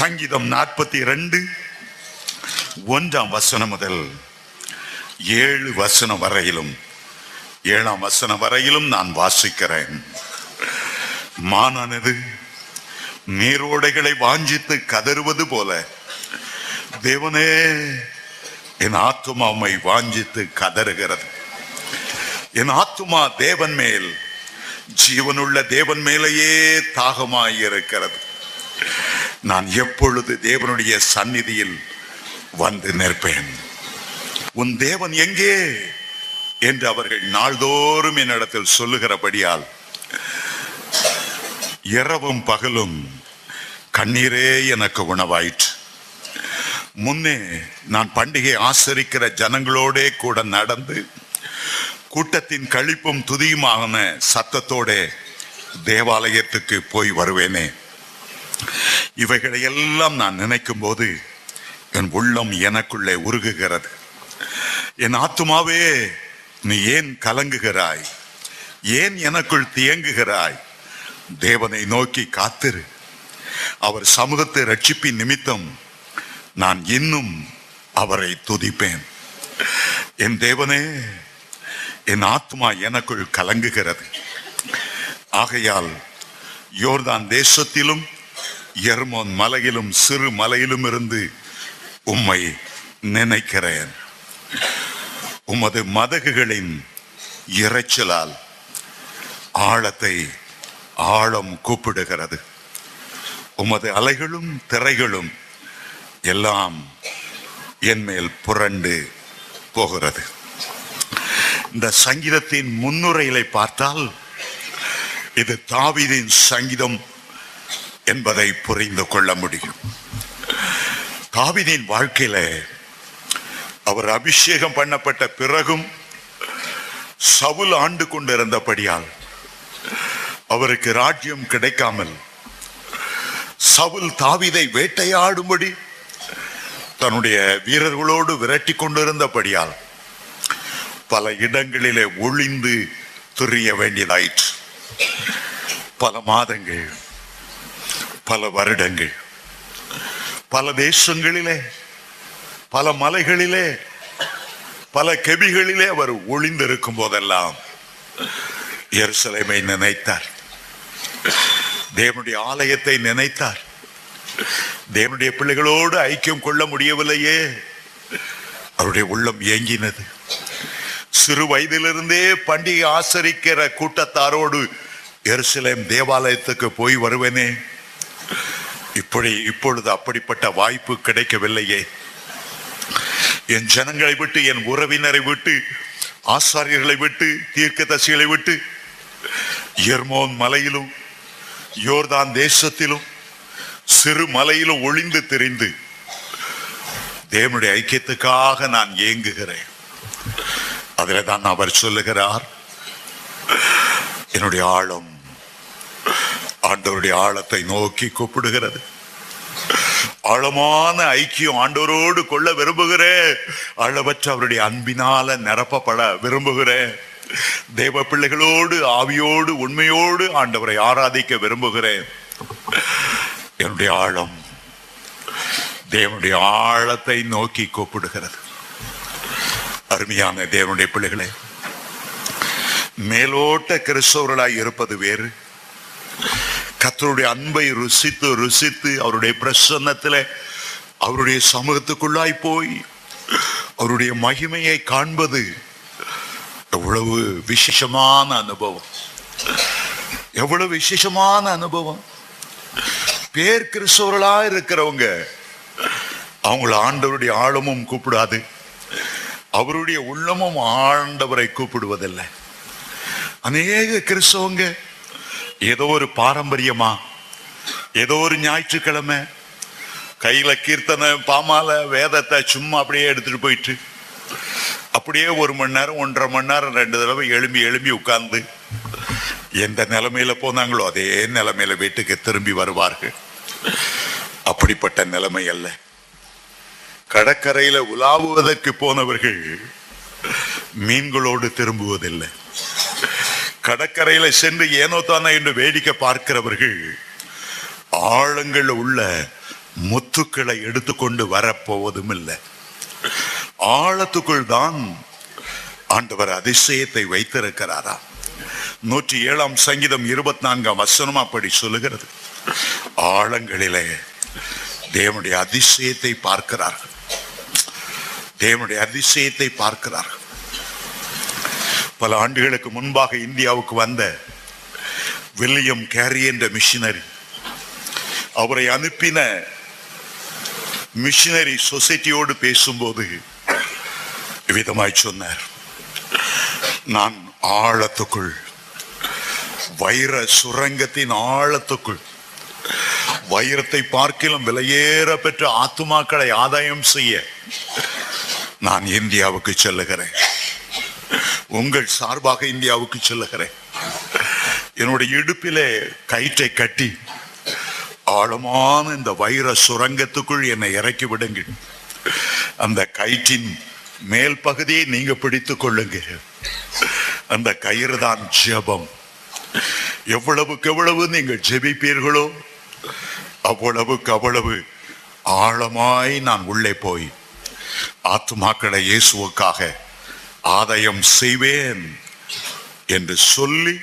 சங்கீதம் 42:1 முதல் 7 வரையிலும் 7 வரையிலும் நான் வாசிக்கிறேன். மானானது நீரோடைகளை வாஞ்சித்து கதறுவது போல தேவனே என் ஆத்துமாவை வாஞ்சித்து கதறுகிறது. என் ஆத்துமா தேவன் மேல், ஜீவனுள்ள தேவன் மேலேயே தாகமாயிருக்கிறது. நான் எப்பொழுது தேவனுடைய சந்நிதியில் வந்து நிற்பேன்? உன் தேவன் எங்கே என்று அவர்கள் நாள்தோறும் என்னிடத்தில் சொல்லுகிறபடியால் இரவும் பகலும் கண்ணீரே எனக்கு உணவாயிற்று. முன்னே நான் பண்டிகை ஆசரிக்கிற ஜனங்களோடே கூட நடந்து கூட்டத்தின் கழிப்பும் துதியுமான சத்தத்தோட தேவாலயத்துக்கு போய் வருவேனே. இவைகளையெல்லாம் நான் நினைக்கும் போது என் உள்ளம் எனக்குள்ளே உருகுகிறது. என் ஆத்துமாவே, நீ ஏன் கலங்குகிறாய்? ஏன் எனக்குள் தியங்குகிறாய்? தேவனை நோக்கி காத்திரு. அவர் சமூகத்தை ரட்சிப்பின் நிமித்தம் நான் இன்னும் அவரை துதிப்பேன். என் தேவனே, என் ஆத்மா எனக்குள் கலங்குகிறது. ஆகையால் யோர்தான் தேசத்திலும் எர்மோன் மலையிலும் சிறு மலையிலும் இருந்து உம்மை நினைக்கிறேன். உமது மதகுகளின் இறைச்சலால் ஆழத்தை ஆழம் கூப்பிடுகிறது. உமது அலைகளும் திரைகளும் எல்லாம் என் மேல் புரண்டு போகிறது. இந்த சங்கீதத்தின் முன்னுரையிலே பார்த்தால் இது தாவீதின் சங்கீதம் என்பதை புரிந்து கொள்ள முடியும். தாவீதின் வாழ்க்கையில அவர் அபிஷேகம் பண்ணப்பட்ட பிறகும் சவுல் ஆண்டு கொண்டிருந்தபடியால் அவருக்கு ராஜ்யம் கிடைக்காமல் சவுல் தாவீதை வேட்டையாடும்படி தன்னுடைய வீரர்களோடு விரட்டி கொண்டிருந்தபடியால் பல இடங்களிலே ஒளிந்து துரிய வேண்டியதாயிற்று. பல மாதங்கள், பல வருடங்கள், பல தேசங்களிலே, பல மலைகளிலே, பல கெபிகளிலே அவர் ஒளிந்திருக்கும் போதெல்லாம் எருசலேமை நினைத்தார், தேவனுடைய ஆலயத்தை நினைத்தார். தேவனுடைய பிள்ளைகளோடு ஐக்கியம் கொள்ள முடியவில்லையே, அவருடைய உள்ளம் ஏங்கினது. சிறு வயதிலிருந்தே பண்டிகை ஆசரிக்கிற கூட்டத்தாரோடு எருசலேம் தேவாலயத்துக்கு போய் வருவேனே, இப்பொழுது அப்படிப்பட்ட வாய்ப்பு கிடைக்கவில்லையே. என் ஜனங்களை விட்டு, என் உறவினரை விட்டு, ஆசாரியர்களை விட்டு, தீர்க்கதரிசிகளை விட்டு எர்மோன் மலையிலும் யோர்தான் தேசத்திலும் சிறு மலையிலும் ஒளிந்து திரிந்து தேவனுடைய ஐக்கியத்துக்காக நான் ஏங்குகிறேன். அதில் தான் அவர் சொல்லுகிறார், என்னுடைய ஆழம் ஆண்டவருடைய ஆழத்தை நோக்கி கூப்பிடுகிறது. ஆழமான ஐக்கியம் ஆண்டவரோடு கொள்ள விரும்புகிறேன். அளவற்ற அவருடைய அன்பினால நிரப்பப்பட விரும்புகிறேன். தேவ பிள்ளைகளோடு ஆவியோடு உண்மையோடு ஆண்டவரை ஆராதிக்க விரும்புகிறேன். என்னுடைய ஆழம் தேவனுடைய ஆழத்தை நோக்கி கூப்பிடுகிறது. அருமையான தேவனுடைய பிள்ளைகளே, மேலோட்ட கிறிஸ்தவர்களாய் இருப்பது வேறு. கர்த்தருடைய அன்பை ருசித்து ருசித்து அவருடைய பிரசன்னத்தில் அவருடைய சமூகத்துக்குள்ளாய் போய் அவருடைய மகிமையை காண்பது எவ்வளவு விசேஷமான அனுபவம், எவ்வளவு விசேஷமான அனுபவம். பேர் கிறிஸ்தவர்களாக இருக்கிறவங்க அவங்கள ஆண்டவருடைய ஆழமும் கூப்பிடாது, அவருடைய உள்ளமும் ஆண்டவரை கூப்பிடுவதில்லை. அநேக கிறிஸ்தவங்க ஏதோ ஒரு பாரம்பரியமா, ஏதோ ஒரு ஞாயிற்றுக்கிழமை கையில கீர்த்தனை பாமால வேதத்தை சும்மா அப்படியே எடுத்துட்டு போயிட்டு அப்படியே 1 மணி நேரம் 1.5 மணி நேரம் 2 தடவை எழும்பி எழும்பி உட்கார்ந்து எந்த நிலைமையில போனாங்களோ அதே நிலைமையில வீட்டுக்கு திரும்பி வருவார்கள். அப்படிப்பட்ட நிலைமை அல்ல. கடற்கரையில உலாவுவதற்கு போனவர்கள் மீன்களோடு திரும்புவதில்லை. கடற்கரையில சென்று ஏனோ தானே என்று வேடிக்கை பார்க்கிறவர்கள் ஆழங்கள் உள்ள முத்துக்களை எடுத்துக்கொண்டு வரப்போவதும் இல்லை. ஆழத்துக்குள் தான் ஆண்டவர் அதிசயத்தை வைத்திருக்கிறாரா? 107-ம் சங்கீதம் 24-ஆம் வசனம் அப்படி சொல்லுகிறது. ஆழங்களிலே தேவனுடைய அதிசயத்தை பார்க்கிறார்கள், தேவனுடைய அதிசயத்தை பார்க்கிறார்கள். பல ஆண்டுகளுக்கு முன்பாக இந்தியாவுக்கு வந்த வில்லியம் கேரி என்ற மிஷினரி, அவரை அனுப்பின மிஷினரி சொசைட்டியோடு பேசும்போது விதமாய் சொன்னார், நான் ஆழத்துக்குள், வைர சுரங்கத்தின் ஆழத்துக்குள் வைரத்தை பார்க்கிலும் விலையேற பெற்ற ஆத்துமாக்களை ஆதாயம் செய்ய நான் இந்தியாவுக்கு செல்லுகிறேன், உங்கள் சார்பாக இந்தியாவுக்கு செல்லுகிறேன். என்னுடைய இடுப்பிலே கயிற்றை கட்டி ஆழமான இந்த வைர சுரங்கத்துக்குள் என்னை இறக்கி விடுங்க, அந்த கயிற்றின் மேல் பகுதியை நீங்க பிடித்து கொள்ளுங்க, அந்த கயிறு தான் ஜெபம். எவ்வளவுக்கு எவ்வளவு நீங்கள் ஜெபிப்பீர்களோ அவ்வளவுக்கு அவ்வளவு ஆழமாய் நான் உள்ளே போய் ஆத்மாக்களை இயேசுவுக்காக ஆதாயம் செய்வேன் என்று சொல்லி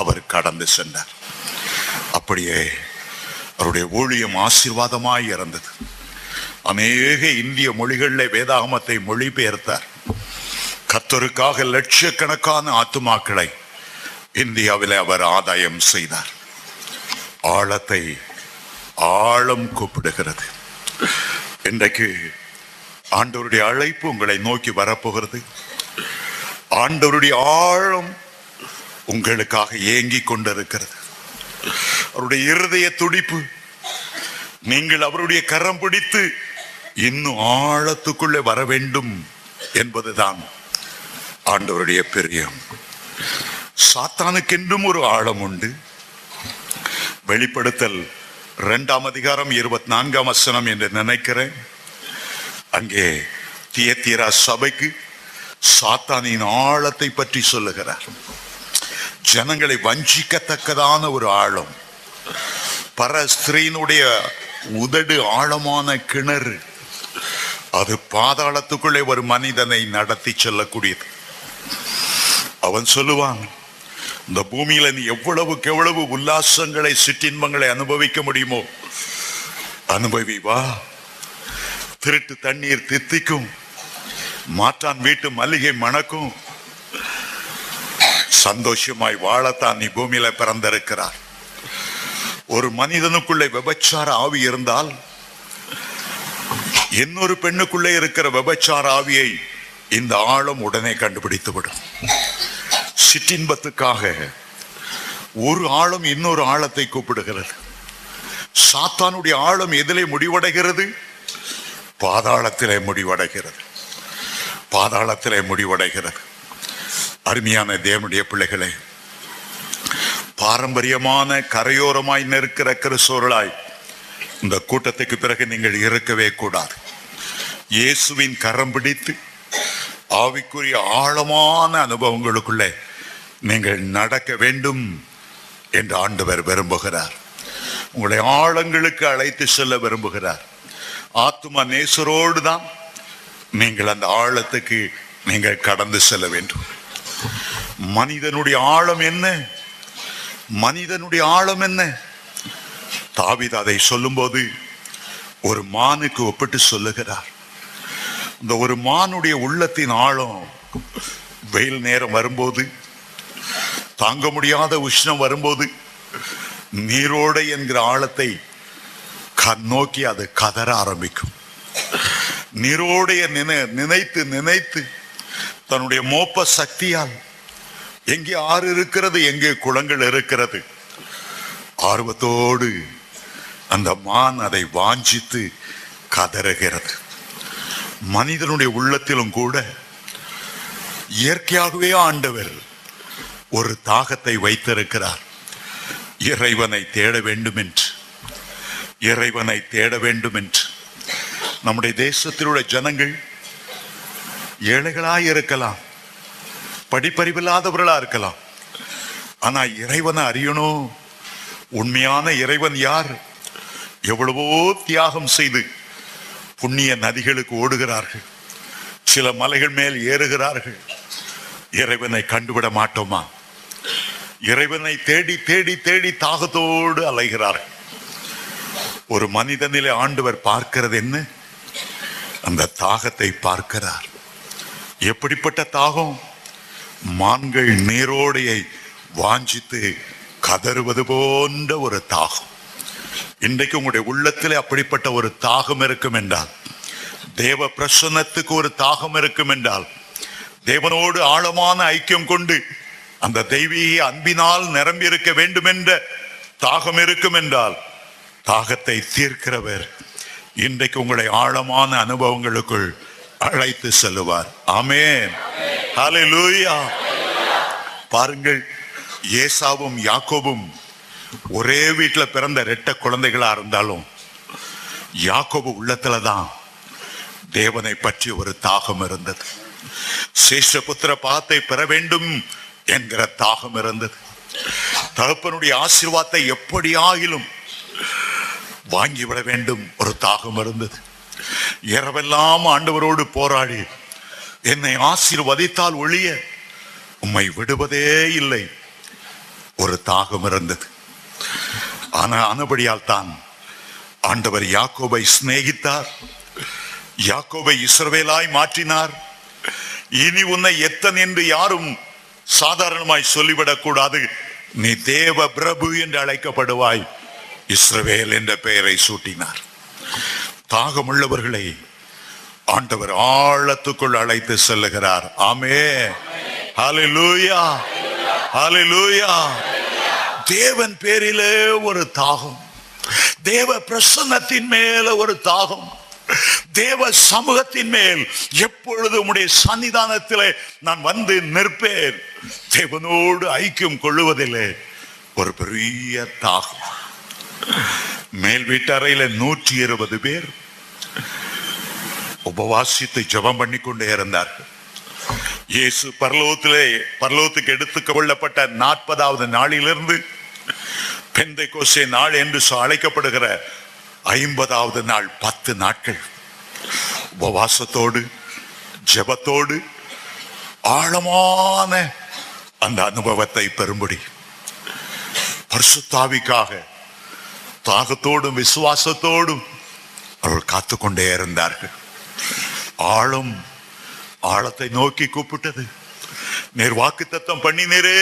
அவர் கடந்து சென்றார். அப்படியே அவருடைய ஊழியம் ஆசீர்வாதமாய் இருந்தது. அநேக இந்திய மொழிகளில் வேதாகமத்தை மொழிபெயர்த்தார். கர்த்தருக்காக லட்சக்கணக்கான ஆத்துமாக்களை இந்தியாவில் அவர் ஆதாயம் செய்தார். ஆழத்தை ஆழம் கூப்பிடுகிறது. இன்றைக்கு ஆண்டவருடைய அழைப்பு உங்களை நோக்கி வரப்போகிறது. ஆண்டவருடைய ஆழம் உங்களுக்காக ஏங்கி கொண்டிருக்கிறது. அவருடைய இருதய துடிப்பு, நீங்கள் அவருடைய கரம் பிடித்து இன்னும் ஆழத்துக்குள்ளே வர வேண்டும் என்பதுதான் ஆண்டவருடைய பிரியம். சாத்தானுக்கென்றும் ஒரு ஆழம் உண்டு. வெளிப்படுத்தல் 2-ம் அதிகாரம் 24-ஆம் வசனம் என்று நினைக்கிறேன். அங்கே தியத்தீரா சபைக்கு சாத்தானின் ஆழத்தை பற்றி சொல்லுகிறார். ஜனங்களை வஞ்சிக்கத்தக்கதான ஒரு ஆழம், பரஸ்திரீனுடைய உதடு ஆழமான கிணறு, அது பாதாளத்துக்குள்ளே ஒரு மனிதனை நடத்தி செல்லக்கூடியது. அவன் சொல்லுவான், இந்த பூமியில நீ எவ்வளவுக்கு எவ்வளவு உல்லாசங்களை சிற்றின்பங்களை அனுபவிக்க முடியுமோ அனுபவி வா, திருட்டு தண்ணீர் தித்திக்கும், மாற்றான் வீட்டு மல்லிகை மணக்கும், சந்தோஷமாய் வாழத்தான் நீ பூமியில பிறந்திருக்கிறார். ஒரு மனிதனுக்குள்ளே விபச்சார ஆவி இருந்தால் இன்னொரு பெண்ணுக்குள்ளே இருக்கிற விபச்சார ஆவியை இந்த ஆழம் உடனே கண்டுபிடித்துவிடும். சிற்றின்பத்துக்காக ஒரு ஆழம் இன்னொரு ஆழத்தை கூப்பிடுகிறது. சாத்தானுடைய ஆழம் எதிலே முடிவடைகிறது? பாதாளத்திலே முடிவடைகிறது, பாதாளத்திலே முடிவடைகிறது. அருமையான தேவனுடைய பிள்ளைகளே, பாரம்பரியமான கரையோரமாய் நிற்கிற கிறிஸ்தவர்களாய் இந்த கூட்டத்துக்கு பிறகு நீங்கள் இருக்கவே கூடாது. இயேசுவின் கரம் பிடித்து ஆவிக்குரிய ஆழமான அனுபவங்களுக்குள்ளே நீங்கள் நடக்க வேண்டும் என்று ஆண்டவர் விரும்புகிறார். உங்களை ஆழங்களுக்கு அழைத்து செல்ல விரும்புகிறார். ஆத்துமா நேசரோடு தான் நீங்கள் அந்த ஆழத்துக்கு நீங்கள் கடந்து செல்ல வேண்டும். மனிதனுடைய ஆழம் என்ன? மனிதனுடைய ஆழம் என்ன? தாவீது அதை சொல்லும்போது ஒரு மானுக்கு ஒப்பிட்டு சொல்லுகிறார். இந்த ஒரு மானுடைய உள்ளத்தின் ஆழம் வெயில் நேரம் வரும்போது, தாங்க முடியாத உஷ்ணம் வரும்போது, நீரோடை என்கிற ஆழத்தை கண்ணோக்கி அது கதற ஆரம்பிக்கும். நீரோடைய நினைத்து நினைத்து தன்னுடைய மோப்ப சக்தியால் எங்கே ஆறு இருக்கிறது, எங்கே குளங்கள் இருக்கிறது, ஆர்வத்தோடு அந்த மான் அதை வாஞ்சித்து கதறுகிறது. மனிதனுடைய உள்ளத்திலும் கூட இயற்கையாகவே ஆண்டவர் ஒரு தாகத்தை வைத்திருக்கிறார். இறைவனை தேட வேண்டும் என்று, இறைவனை தேட வேண்டும் என்று. நம்முடைய தேசத்தில் உள்ள ஜனங்கள் ஏழைகளாய் இருக்கலாம், படிப்பறிவில்லாதவர்களா இருக்கலாம், ஆனா இறைவனை அறியணும். உண்மையான இறைவன் யார்? எவ்வளவோ தியாகம் செய்து புண்ணிய நதிகளுக்கு ஓடுகிறார்கள், சில மலைகள் மேல் ஏறுகிறார்கள். இறைவனை கண்டுவிட மாட்டோமா? இறைவனை தேடி தேடி தேடி தாகத்தோடு அலைகிறார்கள். ஒரு மனிதனிலே ஆண்டவர் பார்க்கிறது என்ன? அந்த தாகத்தை பார்க்கிறார். எப்படிப்பட்ட தாகம்? மான்கள் நீரோடையை வாஞ்சித்து கதறுவது போன்ற ஒரு தாகம். இன்றைக்கு உங்களுடைய உள்ளத்திலே அப்படிப்பட்ட ஒரு தாகம் இருக்கும் என்றால், தேவ பிரசன்னத்துக்கு ஒரு தாகம் இருக்கும் என்றால், தேவனோடு ஆழமான ஐக்கியம் கொண்டு அந்த தெய்வீக அன்பினால் நிரம்பி இருக்க வேண்டும் என்ற தாகம் இருக்கும் என்றால், தாகத்தை தீர்க்கிறவர் இன்றைக்கு உங்களை ஆழமான அனுபவங்களுக்குள் அழைத்து செல்லுவார். ஆமென், ஹல்லேலூயா. பாருங்கள், ஏசாவும் யாக்கோபும் ஒரே வீட்டில் பிறந்த இரட்டை குழந்தைகளா இருந்தாலும் யாக்கோபு உள்ளத்துல தான் தேவனை பற்றி ஒரு தாகம் இருந்தது. சேஷபுத்திர பாத்தை பெற வேண்டும் என்கிற தாகம் இருந்தது. தகப்பனுடைய ஆசீர்வாதத்தை எப்படியாகிலும் வாங்கிவிட வேண்டும் ஒரு தாகம் இருந்தது. இரவெல்லாம் ஆண்டவரோடு போராடி, என்னை ஆசீர்வதித்தால் ஒழிய உம்மை விடுவதே இல்லை, ஒரு தாகம் இருந்தது. ஆனபடியால் தான் ஆண்டவர் யாக்கோபை சிநேகித்தார், யாக்கோபை இஸ்ரவேலாய் மாற்றினார். இனி உன்னை எத்தன் என்று யாரும் சாதாரணமாய் சொல்லிவிடக் கூடாது, நீ தேவ பிரபு என்று அழைக்கப்படுவாய், இஸ்ரவேல் என்ற பெயரை சூட்டினார். தாகமுள்ளவர்களை ஆண்டவர் ஆழத்துக்குள் அழைத்து செல்லுகிறார். ஆமென், ஹல்லேலூயா, ஹல்லேலூயா. தேவன் பேரிலே ஒரு தாகம், தேவ பிரசன்னத்தின் மேல ஒரு தாகம், தேவ சமூகத்தின் மேல். எப்பொழுது உம்முடைய சன்னிதானத்திலே நான் வந்து நிற்பேன், தேவனோடு ஐக்கியம் கொள்ளுவதிலே ஒரு பெரிய தாகம். மேல் வீட்டறையில 120 பேர் உபவாசித்து ஜெபம் பண்ணி கொண்டே இருந்தார்கள். இயேசு பரலோகத்துக்கு எடுத்துக் கொள்ளப்பட்ட 40வது நாளிலிருந்து பெந்தைக்கோஸ்தே நாள் என்று அழைக்கப்படுகிற 50வது நாள் 10 நாட்கள் உபவாசத்தோடு ஜெபத்தோடு ஆழமான அந்த அனுபவத்தை பெறும்படி பரிசுத்தாவிக்காக தாகத்தோடும் விசுவாசத்தோடும் அவர்கள் காத்து கொண்டே இருந்தார்கள். ஆழம் ஆழத்தை நோக்கி கூப்பிட்டது. நீர் வாக்குத்தத்தம் பண்ணினீரே,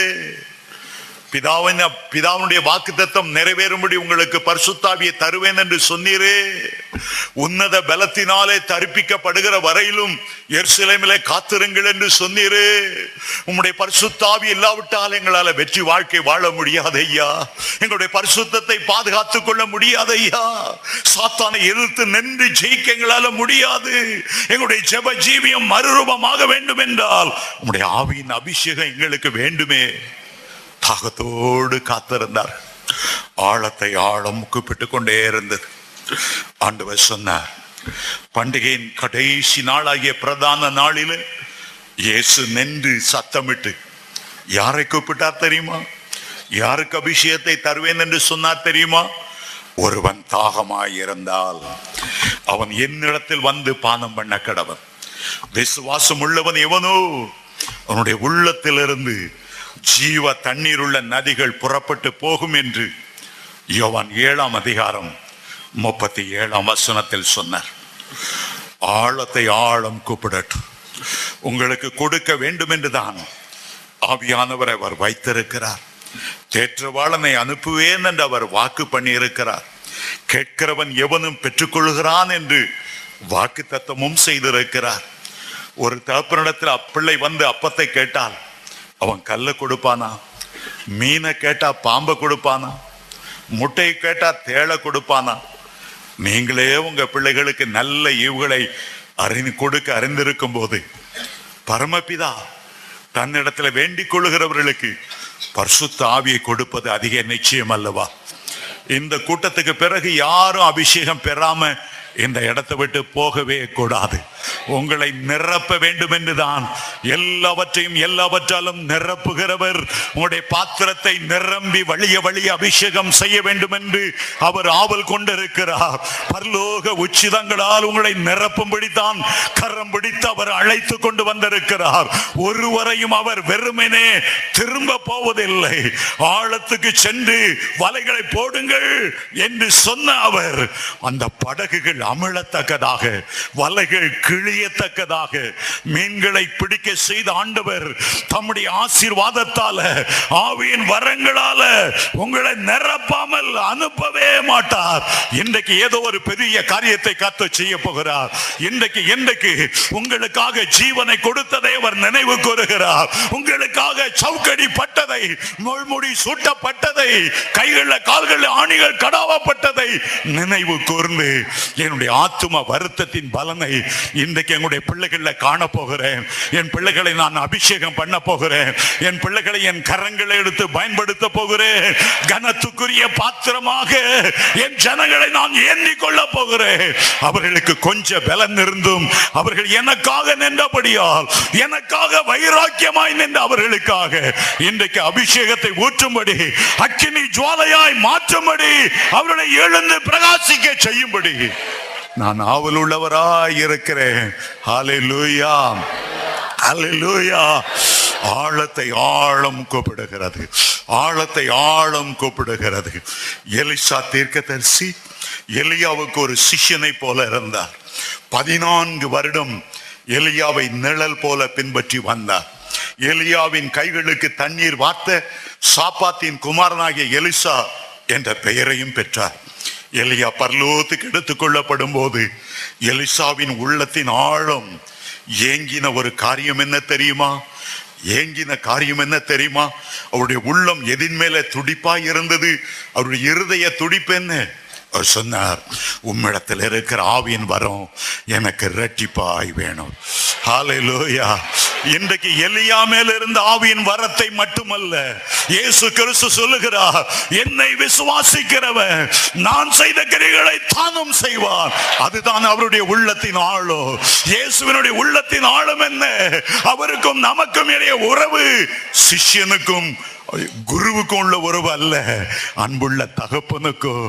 பிதாவுடைய வாக்குத்தத்தம் நிறைவேறும்படி உங்களுக்கு பரிசுத்தாவியை தருவேன் என்று சொன்னீரே. உன்னத பலத்தினாலே தரிப்பிக்கப்படுகிற வரையிலும் எருசலேமிலே காத்திருங்கள் என்று சொன்னீரே. உம்முடைய பரிசுத்தாவி இல்லாவிட்டால் எங்களால் வெற்றி வாழ்க்கை வாழ முடியாது ஐயா, எங்களுடைய பரிசுத்தத்தை பாதுகாத்துக் கொள்ள முடியாது ஐயா, சாத்தானை எதிர்த்து நின்று ஜெயிக்க எங்களால் முடியாது, எங்களுடைய ஜெப ஜீவியம் மறுரூபமாக வேண்டும் என்றால் உம்முடைய ஆவியின் அபிஷேகம் எங்களுக்கு வேண்டுமே. தாகத்தோடு காத்திருந்தார். ஆழத்தை ஆழம் கூப்பிட்டுக் கொண்டே இருந்தது. ஆண்டவர் சொன்னார், பண்டிகையின் கடைசி நாளாகிய பிரதான நாளிலே இயேசு நின்று சத்தமிட்டு யாரை கூப்பிட்டார் தெரியுமா? யாருக்கு அபிஷேகத்தை தருவேன் என்று சொன்னார் தெரியுமா? ஒருவன் தாகமாயிருந்தால் அவன் என்னிடத்தில் வந்து பானம் பண்ண கடவன். விசுவாசம் உள்ளவன் எவனோ அவனுடைய உள்ளத்திலிருந்து ஜீவ தண்ணீர் உள்ள நதிகள் புறப்பட்டு போகும் என்று யோவான் 7:37 சொன்னார். ஆழத்தை ஆழம் கூப்பிடட்டும். உங்களுக்கு கொடுக்க வேண்டும் என்றுதான் ஆவியானவர் அவர் வைத்திருக்கிறார். தேற்றவாளனை அனுப்புவேன் என்று அவர் வாக்கு பண்ணி இருக்கிறார். கேட்கிறவன் எவனும் பெற்றுக்கொள்கிறான் என்று வாக்கு தத்தமும் செய்திருக்கிறார். ஒரு தகப்பனிடத்தில் அப்பிள்ளை வந்து அப்பத்தை கேட்டால் அவன் கல்லை கொடுப்பானா? மீனை கேட்டா பாம்பை கொடுப்பானா? முட்டையை கேட்டா தேளை கொடுப்பானா? நீங்களே உங்க பிள்ளைகளுக்கு நல்ல ஈவுகளை அறிந்திருக்கும் போது பரமபிதா தன்னிடத்துல வேண்டிக் கொள்ளுகிறவர்களுக்கு பரிசுத்த ஆவியை கொடுப்பது அதிக நிச்சயம் அல்லவா? இந்த கூட்டத்துக்கு பிறகு யாரும் அபிஷேகம் பெறாம இந்த இடத்தை விட்டு போகவே கூடாது. உங்களை நிரப்ப வேண்டும் என்றுதான் எல்லாவற்றையும் எல்லாவற்றாலும் நிரப்புகிறவர் உங்களுடைய பாத்திரத்தை நிரம்பி வழிய வழிய அபிஷேகம் செய்ய வேண்டும் என்று அவர் ஆவல் கொண்டிருக்கிறார். பரலோக உச்சிதங்களால் உங்களை நிரப்பும்படித்தான் கரம் பிடித்து அவர் அழைத்து கொண்டு வந்திருக்கிறார். ஒருவரையும் அவர் வெறுமனே திரும்ப போவதில்லை. ஆழத்துக்கு சென்று வலைகளை போடுங்கள் என்று சொன்ன அவர் அந்த படகுகள் அமிழத்தக்கதாக வலைகள் கிழியத்தக்கதாக மீன்களை பிடிக்க செய்த ஆண்டவர் தம்முடைய ஆசீர்வாதத்தால ஆவியின் வரங்களால உங்களை நிரப்பாமல் அனுப்பவே மாட்டார். இன்றைக்கு ஏதோ ஒரு பெரிய காரியத்தை கர்த்தர் செய்ய போகிறார். இன்றைக்கு உங்களுக்காக ஜீவனை கொடுத்ததை அவர் நினைவு கூறுகிறார். உங்களுக்காக சவுக்கடி பட்டதை, முள்முடி சூட்டப்பட்டதை, கைகளில் கால்களில் ஆணிகள் கடாவப்பட்டதை நினைவு கூர்ந்து என்னுடைய ஆத்தும வருத்தத்தின் பலனை இன்றைக்கு என்னுடைய பிள்ளைகளை காண போகிறேன். என் பிள்ளைகளை நான் அபிஷேகம் பண்ண போகிறேன். என் பிள்ளைகளை என் கரங்களை எடுத்து பயன்படுத்த போகிறேன். கனத்துக்குரிய பாத்திரமாக என் ஜனங்களை நான் ஏந்திக் கொள்ள போகிறேன். அவர்களுக்கு கொஞ்சம் பலன் இருந்தும் அவர்கள் எனக்காக நின்றபடியால், எனக்காக வைராக்கியமாய் நின்ற அவர்களுக்காக இன்றைக்கு அபிஷேகத்தை ஊற்றும்படி, அக்கினி ஜுவாலையாய் மாற்றும்படி, அவர்களை எழுந்து பிரகாசிக்க செய்யும்படி நான் ஆவல் உள்ளவராய் இருக்கிறேன். ஹல்லேலூயா, ஹல்லேலூயா. ஆழத்தை ஆழம் கூப்பிடுகிறது, ஆழத்தை ஆழம் கூப்பிடுகிறது. எலிசா தீர்க்கதரிசி எலியாவுக்கு ஒரு சிஷ்யனை போல இருந்தார். 14 வருடம் எலியாவை நிழல் போல பின்பற்றி வந்தார். எலியாவின் கைகளுக்கு தண்ணீர் வார்த்த சாப்பாத்தின் குமாரனாகிய எலிசா என்ற பெயரையும் பெற்றார். எலியா பரலோகத்துக்கு எடுத்துக் கொள்ளப்படும் போது எலிசாவின் உள்ளத்தின் ஆழம் ஏங்கின ஒரு காரியம் என்ன தெரியுமா? அவருடைய உள்ளம் எதின் மேல துடிப்பாய் இருந்தது? அவருடைய இருதய துடிப்பு என்ன? அவர் சொன்னார், உம்மிடத்தில் இருக்கிற ஆவியின் வரம் எனக்கு இரட்டிப்பாய் வேணும். ஹல்லேலூயா. இன்றைக்கு எலியா மேல இருந்த ஆவியின் வரத்தை மட்டுமல்ல, இயேசு கிறிஸ்து சொல்லுகிறார், என்னை விசுவாசிக்கிறவன் நான் செய்த கிரிகளை தானும் செய்வார். அதுதான் அவருடைய உள்ளத்தின் ஆழம். இயேசுவினுடைய உள்ளத்தின் ஆழம் என்ன? அவருக்கும் நமக்கும் இடையே உறவு சிஷ்யனுக்கும் குருவுக்கும் உள்ள உறவு அல்ல, அன்புள்ள தகப்பனுக்கும்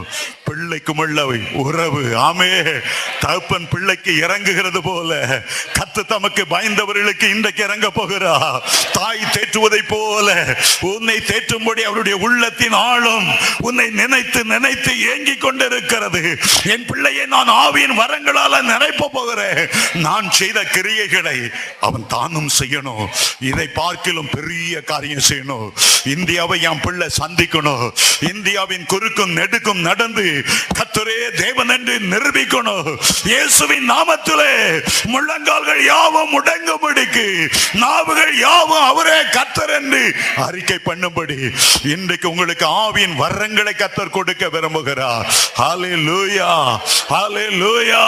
பிள்ளைக்கும் உள்ள உறவு. ஆமே. தகப்பன் பிள்ளைக்கு இறங்குகிறது போல கத்து தமக்கு பயந்தவர்களுக்கு இன்றைக்கு இறங்க போகிறார். தாய் தேற்றுவதை போல உன்னை தேற்றும்படி அவருடைய உள்ளத்தின் ஆழம் உன்னை நினைத்து நினைத்து ஏங்கி கொண்டிருக்கிறது. என் பிள்ளையை நான் ஆவியின் வரங்களால் நினைப்ப போகிறேன். நான் செய்த கிரியைகளை அவன் தானும் செய்யணும். இதை பார்க்கிலும் பெரிய காரியம் செய்யணும். இந்தியாவை என் பிள்ளை சந்திக்கணும். இந்தியாவின் குறுக்கும் நெடுக்கும் நடந்து கர்த்தரே தேவன் என்று நிரூபிக்கணும். இயேசுவின் நாமத்திலே முழங்கால்கள் யாவும் முடங்கும்படிக்கு, நாவுகள் யாவும் அவரே கர்த்தர் என்று அறிக்கை பண்ணும்படி இன்றைக்கு உங்களுக்கு ஆவியின் வரங்களை கர்த்தர் கொடுக்க விரும்புகிறார். ஹல்லேலூயா, ஹல்லேலூயா,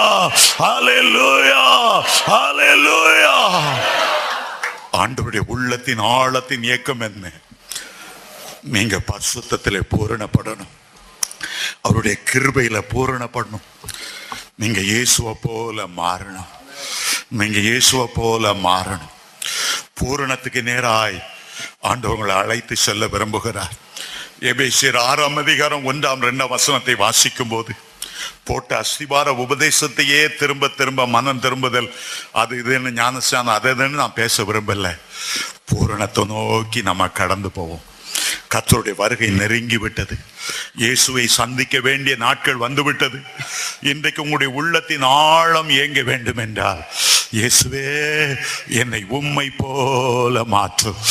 ஹல்லேலூயா, ஹல்லேலூயா. ஆண்டவருடைய உள்ளத்தின் ஆழத்தின் இயக்கம் என்ன? நீங்க பரிசுத்தத்திலே பூரணப்படணும், அவருடைய கிருபையில பூரணப்படணும். நீங்க இயேசுவை போல மாறணும், நீங்க இயேசுவை போல மாறணும். பூரணத்துக்கு நேராய் ஆண்டவங்களை அழைத்து செல்ல விரும்புகிறார். எபேசியர் 6:1-2 வாசிக்கும் போது, போட்ட அஸ்திபார உபதேசத்தையே திரும்ப திரும்ப மனம் திரும்புதல், அது இதுன்னு ஞானஸ்தானம், அது இதுன்னு நான் பேச விரும்பல. பூரணத்தை நோக்கி நம்ம கடந்து போவோம். கர்த்தருடைய வருகை நெருங்கி விட்டது. இயேசுவை சந்திக்க வேண்டிய நாட்கள் வந்துவிட்டது. இன்றைக்கு உங்களுடைய உள்ளத்தின் ஆழம் ஏங்க வேண்டும் என்றால், இயேசுவே என்னை உம்மை போல மாற்றும்.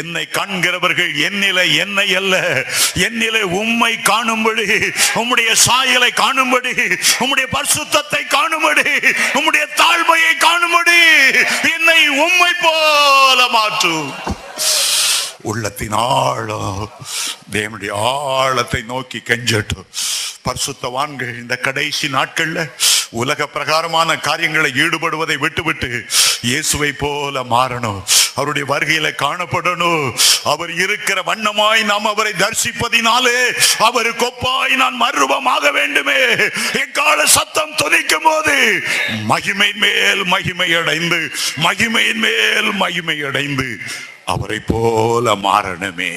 என்னை காண்கிறவர்கள் என்னிலே என்னை அல்ல, என்னிலே உம்மை காணும்படி, உம்முடைய சாயலை காணும்படி, உம்முடைய பரிசுத்தத்தை காணும்படி, உம்முடைய தாழ்மையை காணும்படி என்னை உம்மை போல மாற்றும். உள்ளத்தின் ஆழம் தேவனுடைய ஆழத்தை நோக்கி கெஞ்சட்டும். பரிசுத்தவான்கள் இந்த கடைசி நாட்கள்ல உலக பிரகாரமான காரியங்களை ஈடுபடுவதை விட்டுவிட்டு இயேசுவை போல மாறணும். அவருடைய வருகையில காணப்படணும். அவர் இருக்கிற வண்ணமாய் நாம் அவரை தரிசிப்பதினாலே அவருக்கு ஒப்பாய் நான் மறுரூபமாக வேண்டுமே. எக்கால சத்தம் துதிக்கும் போது மகிமையின் மேல் மகிமை அடைந்து, மகிமையின் மேல் மகிமை அடைந்து அவரை போல மாறணுமே.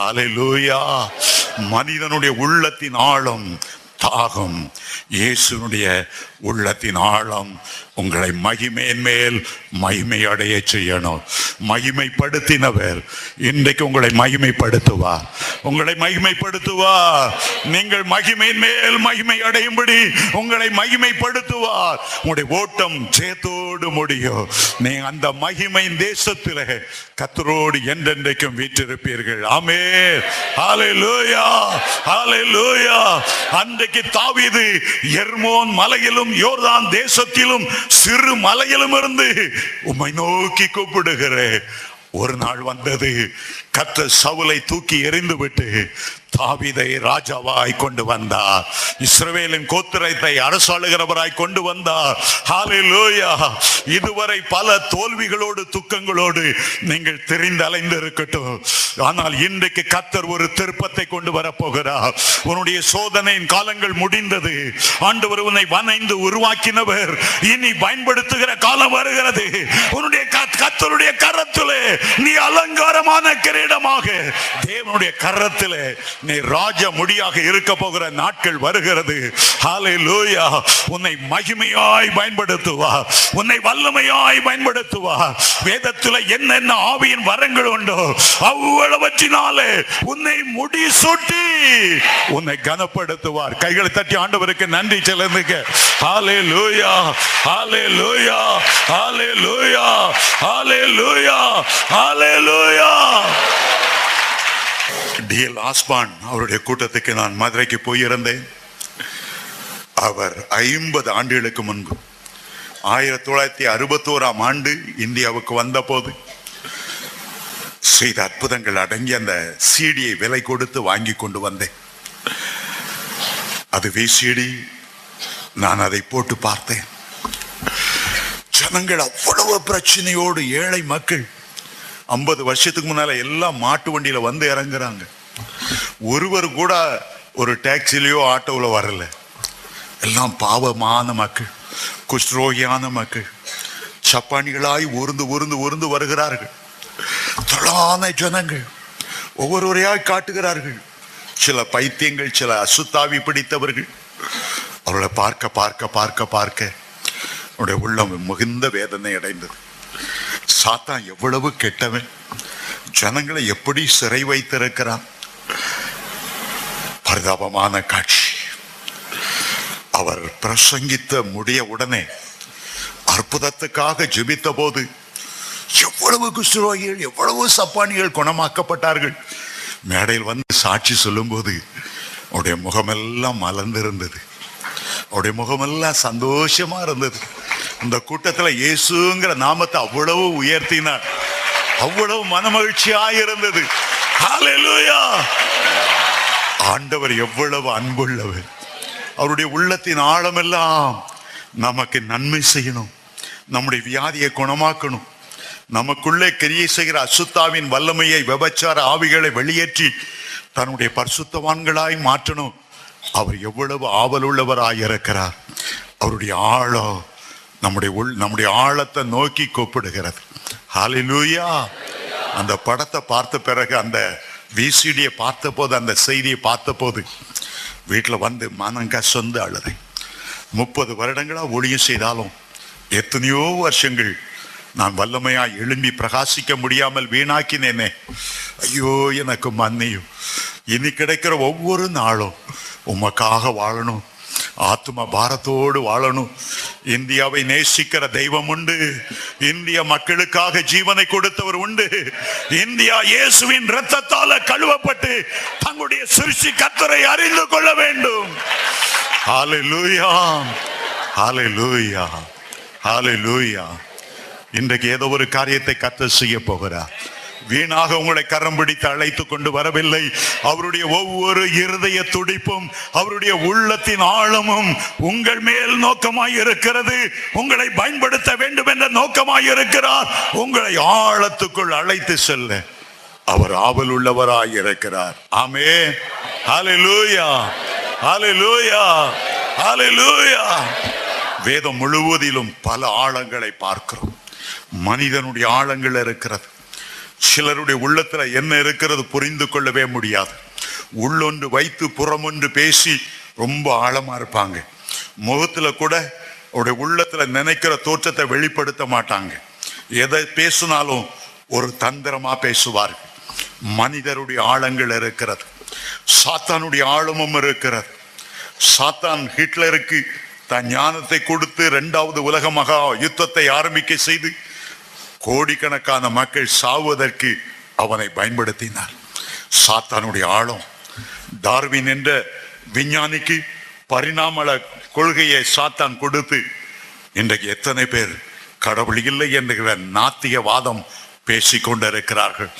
ஹல்லேலூயா. மனிதனுடைய உள்ளத்தின் ஆழம் தாகம், இயேசுனுடைய உள்ளத்தின் ஆழம் உங்களை மகிமையின் மேல் மகிமை அடைய செய்யணும். மகிமைப்படுத்தினவர் இன்றைக்கு உங்களை மகிமைப்படுத்துவார், உங்களை மகிமைப்படுத்துவார். நீங்கள் மகிமையின் மேல் மகிமை அடையும்படி உங்களை மகிமைப்படுத்துவார். உங்களுடைய ஓட்டம் சேத்தோடு முடியும். நீங்கள் அந்த மகிமையின் தேசத்தில் கர்த்தரோடு என்றென்றைக்கும் வீற்றிருப்பீர்கள். ஆமென். ஹல்லேலூயா, ஹல்லேலூயா. அன்றைக்கு தாவீது எர்மோன் மலையிலும் யோர்தான் தேசத்திலும் சிறு மலையிலும் இருந்து உம்மை நோக்கி கூப்பிடுகிறேன். ஒரு நாள் வந்தது, கர்த்தர் சவுலை தூக்கி எறிந்து விட்டு தாவீதை ராஜாவாய் கொண்டு வந்தார். இஸ்ரவேலின் கோத்திரத்தை அரசாளுகிறவராய் கொண்டு வந்தார். ஹல்லேலூயா. இதுவரை பல தோல்விகளோடு துக்கங்களோடு நீங்கள் தெரிந்து அலைந்திருக்கட்டும். ஆனால் இன்றைக்கு கர்த்தர் ஒரு திருப்பத்தை கொண்டு வரப்போகிறார். உன்னுடைய சோதனையின் காலங்கள் முடிந்தது. ஆண்டவர் உன்னை வணைந்து உருவாக்கினவர். இனி பயன்படுத்துகிற காலம் வருகிறது. உன்னுடைய கர்த்தருடைய கரத்திலே நீ அலங்காரமான கிரீடமாக, தேவனுடைய கரத்திலே நீ ராஜ முடியாக இருக்க போகிற நாட்கள் வருகிறது. ஹல்லேலூயா. உன்னை மகிமையாய் பயன்படுத்துவார், உன்னை வல்லமையாய் பயன்படுத்துவார். வேதத்தில் என்னென்ன ஆவியின் வரங்கள் உண்டோ அவ்வளவற்றினாலே உன்னை முடிசூட்டி உன்னை கனப்படுத்துவார். கைகளை தட்டி ஆண்டவருக்கு நன்றி செலுத்துங்க. ஹல்லேலூயா, ஹல்லேலூயா, ஹல்லேலூயா, ஹல்லேலூயா, ஹல்லேலூயா. டிஎல் ஆஸ்பான் அவருடைய கூட்டத்துக்கு நான் மதுரைக்கு போயிருந்தேன். அவர் 50 ஆண்டுகளுக்கு முன்பு 1961 ஆண்டு இந்தியாவுக்கு வந்தபோது செய்த அற்புதங்கள் அடங்கி அந்த சிடியை விலை கொடுத்து வாங்கி கொண்டு வந்தேன். அது விசிடி. நான் அதை போட்டு பார்த்தேன். ஜனங்கள் அவ்வளவு பிரச்சனையோடு, ஏழை மக்கள் 50 வருஷத்துக்கு முன்னால எல்லாம் மாட்டு வண்டியில வந்து இறங்குறாங்க. ஒருவர் கூட ஒரு டாக்ஸிலேயோ ஆட்டோவில் வரல. எல்லாம் பாவமான மக்கள், குஷ்ரோகியான மக்கள், சப்பானிகளாய் உருந்து உருந்து உருந்து வருகிறார்கள். தளான ஜனங்கள் ஒவ்வொருவரையாய் காட்டுகிறார்கள். சில பைத்தியங்கள், சில அசுத்தாவி பிடித்தவர்கள். அவர்களை பார்க்க பார்க்க பார்க்க பார்க்க அவருடைய உள்ளம் மிகுந்த வேதனை அடைந்தது. சாத்தான் எவ்வளவு கெட்டவன், ஜனங்களை எப்படி சிறை வைத்திருக்கிறான். பரிதாபமான காட்சி. அவர் பிரசங்கித்த முடிய உடனே அற்புதத்துக்காக ஜெபித்த போது எவ்வளவு குஷ்டரோகிகள், எவ்வளவு சப்பானிகள் குணமாக்கப்பட்டார்கள். மேடையில் வந்து சாட்சி சொல்லும் போது அவருடைய முகமெல்லாம் மலர்ந்திருந்தது. அவருடைய முகமெல்லாம் சந்தோஷமா இருந்தது. இந்த கூட்டத்தில் இயேசுங்கிற நாமத்தை அவ்வளவு உயர்த்தினார். அவ்வளவு மனமகிழ்ச்சியாயிருந்தது. ஹல்லேலூயா. ஆண்டவர் எவ்வளவு அன்புள்ளவர். அவருடைய உள்ளத்தின் ஆழமெல்லாம் நமக்கு நன்மை செய்யணும், நம்முடைய வியாதியை குணமாக்கணும், நமக்குள்ளே கிரியை செய்கிற அசுத்தாவின் வல்லமையை, விபச்சார ஆவிகளை வெளியேற்றி தன்னுடைய பரிசுத்தவான்களாய் மாற்றணும். அவர் எவ்வளவு ஆவலுள்ளவராயிருக்கிறார். அவருடைய ஆழம் நம்முடைய ஆழத்தை நோக்கி கூப்பிடுகிறது. ஹல்லேலூயா. அந்த படத்தை பார்த்த பிறகு, அந்த விசிடியை பார்த்த போது, அந்த செய்தியை பார்த்த போது வீட்டில் வந்து மனங்க சொந்த அழுது. 30 வருடங்களாக ஒளியும் செய்தாலும் எத்தனையோ வருஷங்கள் நான் வல்லமையாக எழும்பி பிரகாசிக்க முடியாமல் வீணாக்கினேனே. ஐயோ, எனக்கு மன்னியும். இனி கிடைக்கிற ஒவ்வொரு நாளும் உமக்காக வாழணும், ஆத்ம பாரத்தோடு வாழணும். இந்தியாவை நேசிக்கிற தெய்வம் உண்டு, இந்திய மக்களுக்காக ஜீவனை கொடுத்தவர் உண்டு. இந்தியா இயேசுவின் இரத்தத்தால கழுவப்பட்டு தங்களுடைய சிருஷ்டி கர்த்தரை அறிந்து கொள்ள வேண்டும். ஹல்லேலூயா, ஹல்லேலூயா, ஹல்லேலூயா. இன்றைக்கு ஏதோ ஒரு காரியத்தை கர்த்தர் செய்ய போகிறார். வீணாக உங்களை கரம் பிடித்து அழைத்து கொண்டு வரவில்லை. அவருடைய ஒவ்வொரு இருதய துடிப்பும் அவருடைய உள்ளத்தின் ஆழமும் உங்கள் மேல் நோக்கமாய் இருக்கிறது. உங்களை பயன்படுத்த வேண்டும் என்ற நோக்கமாய் இருக்கிறார். உங்களை ஆழத்துக்குள் அழைத்து செல்ல அவர் ஆவல் உள்ளவராய் இருக்கிறார். ஆமென். ஹல்லேலூயா, ஹல்லேலூயா, ஹல்லேலூயா. வேதம் முழுவதிலும் பல ஆழங்களை பார்க்கிறோம். மனிதனுடைய ஆழங்கள் இருக்கிறது. சிலருடைய உள்ளத்துல என்ன இருக்கிறது புரிந்து கொள்ளவே முடியாது. உள்ளொன்று வைத்து புறமொன்று பேசி ரொம்ப ஆழமா இருப்பாங்க. முகத்துல கூட அவருடைய உள்ளத்துல நினைக்கிற தோற்றத்தை வெளிப்படுத்த மாட்டாங்க. எதை பேசினாலும் ஒரு தந்திரமா பேசுவார்கள். மனிதருடைய ஆழங்கள் இருக்கிறது. சாத்தானுடைய ஆழமும் இருக்கிறது. சாத்தான் ஹிட்லருக்கு தன் ஞானத்தை கொடுத்து 2வது உலக மகா யுத்தத்தை ஆரம்பிக்க செய்து கோடிக்கணக்கான மக்கள் சாவதற்கு அவனை பயன்படுத்தினார். சாத்தானுடைய ஆழம். டார்வின் என்ற விஞ்ஞானிக்கு பரிணாம கொள்கையை சாத்தான் கொடுத்து இன்றைக்கு எத்தனை பேர் கடவுள் இல்லை என்கிற நாத்தியவாதம் பேசி கொண்டிருக்கிறார்கள்.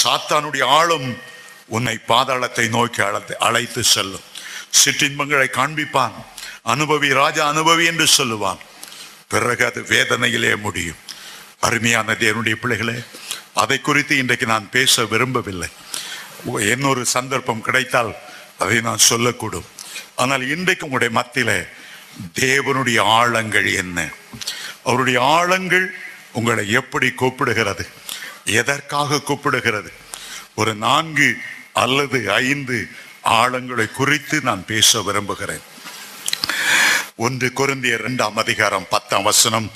சாத்தானுடைய ஆழம் உன்னை பாதாளத்தை நோக்கி அழைத்து செல்லும். சிற்றின்பங்களை காண்பிப்பான். அனுபவி, ராஜா அனுபவி என்று சொல்லுவான். பிறகு அது வேதனையிலே முடியும். அருமையான தேவனுடைய பிள்ளைகளே, அதை குறித்து இன்றைக்கு நான் பேச விரும்பவில்லை. இன்னொரு சந்தர்ப்பம் கிடைத்தால் அதை நான் சொல்லக்கூடும். ஆனால் இன்றைக்கு உங்களுடைய மத்தியில தேவனுடைய ஆழங்கள் என்ன, அவருடைய ஆழங்கள் உங்களை எப்படி கூப்பிடுகிறது, எதற்காக கூப்பிடுகிறது, ஒரு 4 அல்லது 5 ஆழங்களை குறித்து நான் பேச விரும்புகிறேன். 1 கொரிந்தியர் 2ஆம் அதிகாரம் 10ஆம் வசனம்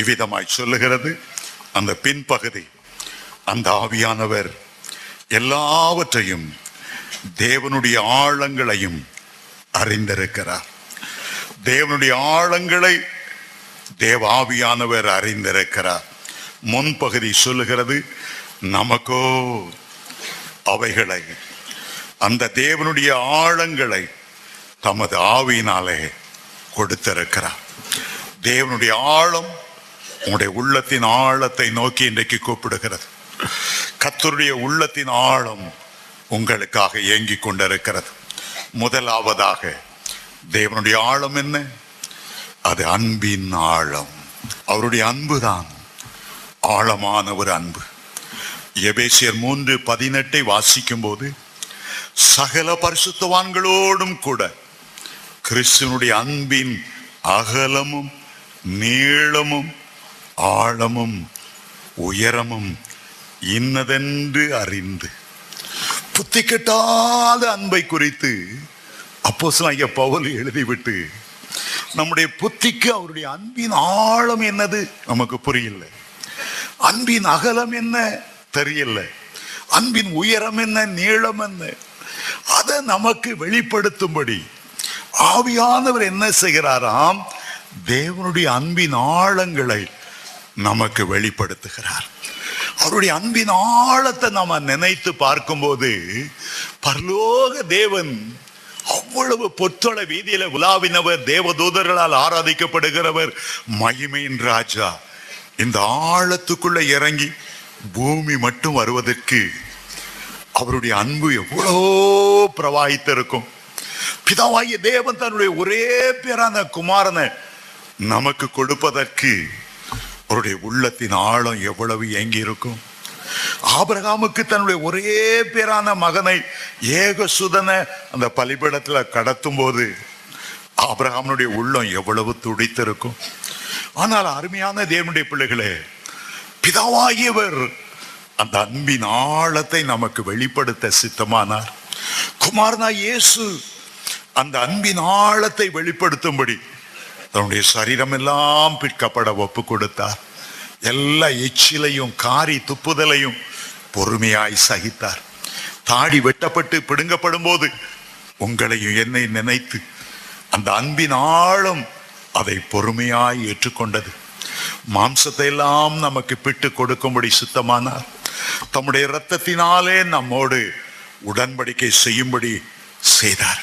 இவ்விதமாய் சொல்லுகிறது. அந்த பின்பகுதி, அந்த ஆவியானவர் எல்லாவற்றையும் தேவனுடைய ஆழங்களையும் அறிந்திருக்கிறார். தேவனுடைய ஆழங்களை தேவ ஆவியானவர் அறிந்திருக்கிறார். முன்பகுதி சொல்லுகிறது, நமக்கோ அவைகளை, அந்த தேவனுடைய ஆழங்களை தமது ஆவியினாலே கொடுத்திருக்கிறார். தேவனுடைய ஆழம் உங்களுடைய உள்ளத்தின் ஆழத்தை நோக்கி இன்றைக்கு கூப்பிடுகிறது. கர்த்தருடைய உள்ளத்தின் ஆழம் உங்களுக்காக ஏங்கி கொண்டிருக்கிறது. முதலாவதாக தேவனுடைய ஆழம் என்ன? அது அன்பின் ஆழம். அவருடைய அன்பு தான் ஆழமான ஒரு அன்பு. எபேசியர் 3:18 வாசிக்கும் போது, சகல பரிசுத்தவான்களோடும் கூட கிறிஸ்துவனுடைய அன்பின் அகலமும் நீளமும் ஆழமும் உயரமும் இன்னதென்று அறிந்து, புத்தி கெட்டாத அன்பை குறித்து அப்போஸ்தலனாகிய பவுல் எழுதிவிட்டு, நம்முடைய புத்திக்கு அவருடைய அன்பின் ஆழம் என்னது நமக்கு புரியல, அன்பின் அகலம் என்ன தெரியல, அன்பின் உயரம் என்ன, நீளம் என்ன, அதை நமக்கு வெளிப்படுத்தும்படி ஆவியானவர் என்ன செய்கிறாராம்? தேவனுடைய அன்பின் ஆழங்களை நமக்கு வெளிப்படுத்துகிறார். அவருடைய அன்பின் ஆழத்தை நாம நினைத்து பார்க்கும்போது, பரலோக தேவன் அவ்வளவு பொற்சொல வீதியில உலாவினவர், தேவதூதர்களால் ஆராதிக்கப்படுகிறவர், மகிமையின் ராஜா, இந்த ஆழத்துக்குள்ள இறங்கி பூமி மட்டும் வருவதற்கு அவருடைய அன்பு எவ்வளோ பிரவாகித்திருக்கும். பிதாவாகிய தேவன் தன்னுடைய ஒரே பேரான குமாரனை நமக்கு கொடுப்பதற்கு அவருடைய உள்ளத்தின் ஆழம் எவ்வளவு ஏங்கி இருக்கும். ஆபிரகாமுக்கு தன்னுடைய ஒரே பேரான மகனை, ஏகசுதனை, அந்த பலிபீடத்துல கடத்தும் போது ஆபிரகாமனுடைய உள்ளம் எவ்வளவு துடித்திருக்கும். ஆனால் அருமையான தேவனுடைய பிள்ளைகளே, பிதாவாகியவர் அந்த அன்பின் ஆழத்தை நமக்கு வெளிப்படுத்த சித்தமானார். குமாரனாய் இயேசு அந்த அன்பின் ஆழத்தை வெளிப்படுத்தும்படி தன்னுடைய சரீரம் எல்லாம் பிற்கப்பட ஒப்பு கொடுத்தார். எல்லா எச்சிலையும் காரி துப்புதலையும் பொறுமையாய் சகித்தார். தாடி வெட்டப்பட்டு பிடுங்கப்படும் போது உங்களையும் என்னை நினைத்து அந்த அன்பின் ஆழம் அதை பொறுமையாய் ஏற்றுக்கொண்டது. மாம்சத்தை எல்லாம் நமக்கு பிட்டு கொடுக்கும்படி சுத்தமானார். தம்முடைய இரத்தத்தினாலே நம்மோடு உடன்படிக்கை செய்யும்படி செய்தார்.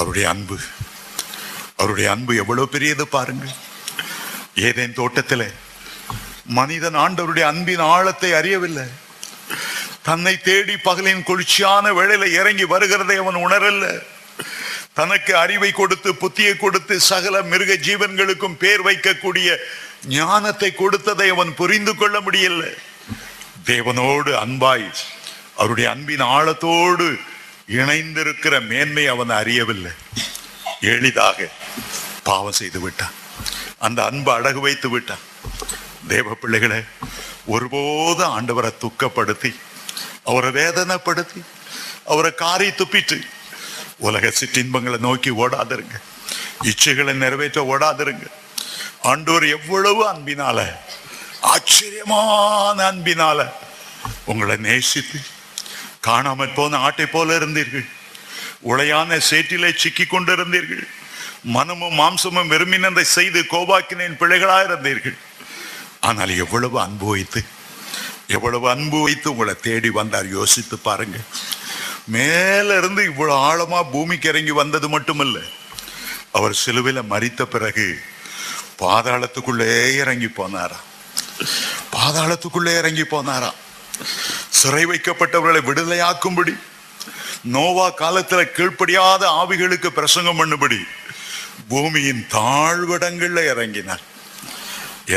அவருடைய அன்பு, அவருடைய அன்பு எவ்வளவு பெரியது பாருங்கள். ஏதேன் தோட்டத்தில் மனிதன் ஆண்டவருடைய அன்பின் ஆழத்தை அறியவில்லை. தன்னை தேடி பகலின் குளிர்ச்சியான வேளையில இறங்கி வருகிறதை அவன் உணரல்ல. தனக்கு அறிவை கொடுத்து புத்தியை கொடுத்து சகல மிருக ஜீவன்களுக்கும் பேர் வைக்கக்கூடிய ஞானத்தை கொடுத்ததை அவன் புரிந்து கொள்ள முடியல. தேவனோடு அன்பாய் அவருடைய அன்பின் ஆழத்தோடு இணைந்திருக்கிற மேன்மை அவன் அறியவில்லை. எளிதாக பாவம் செய்து விட்டான். அந்த அன்பு அடகு வைத்து விட்டான். தேவ பிள்ளைகளை ஒருபோதும் ஆண்டவரை துக்கப்படுத்தி அவரை வேதனைப்படுத்தி அவரை காரி துப்பிட்டு உலக சிற்றின்பங்களை நோக்கி ஓடாதிருங்க. இச்சைகளை நிறைவேற்ற ஓடாதிருங்க. ஆண்டவர் எவ்வளவு அன்பினால, ஆச்சரியமான அன்பினால உங்களை நேசித்து, காணாமற் போன ஆட்டை போல இருந்தீர்கள், உளையான சேற்றிலே சிக்கி கொண்டிருந்தீர்கள், மனமும் மாம்சமும் வெறுமினதை செய்து கோபாக்கினேன் பிள்ளைகளாயிருந்தீர்கள். ஆனால் எவ்வளவு அன்பு வைத்து உங்களை தேடி வந்தார். யோசித்து பாருங்க. மேல இருந்து இவ்வளவு ஆழமா பூமிக்கு இறங்கி வந்தது மட்டுமல்ல, அவர் சிலுவையில மரித்த பிறகு பாதாளத்துக்குள்ளே இறங்கி போனாரா, சிறை வைக்கப்பட்டவர்களை விடுதலையாக்கும்படி, நோவா காலத்துல கீழ்ப்படியாத ஆவிகளுக்கு பிரசங்கம் பண்ணும்படி பூமியின் தாழ்விடங்கள்ல இறங்கினார்.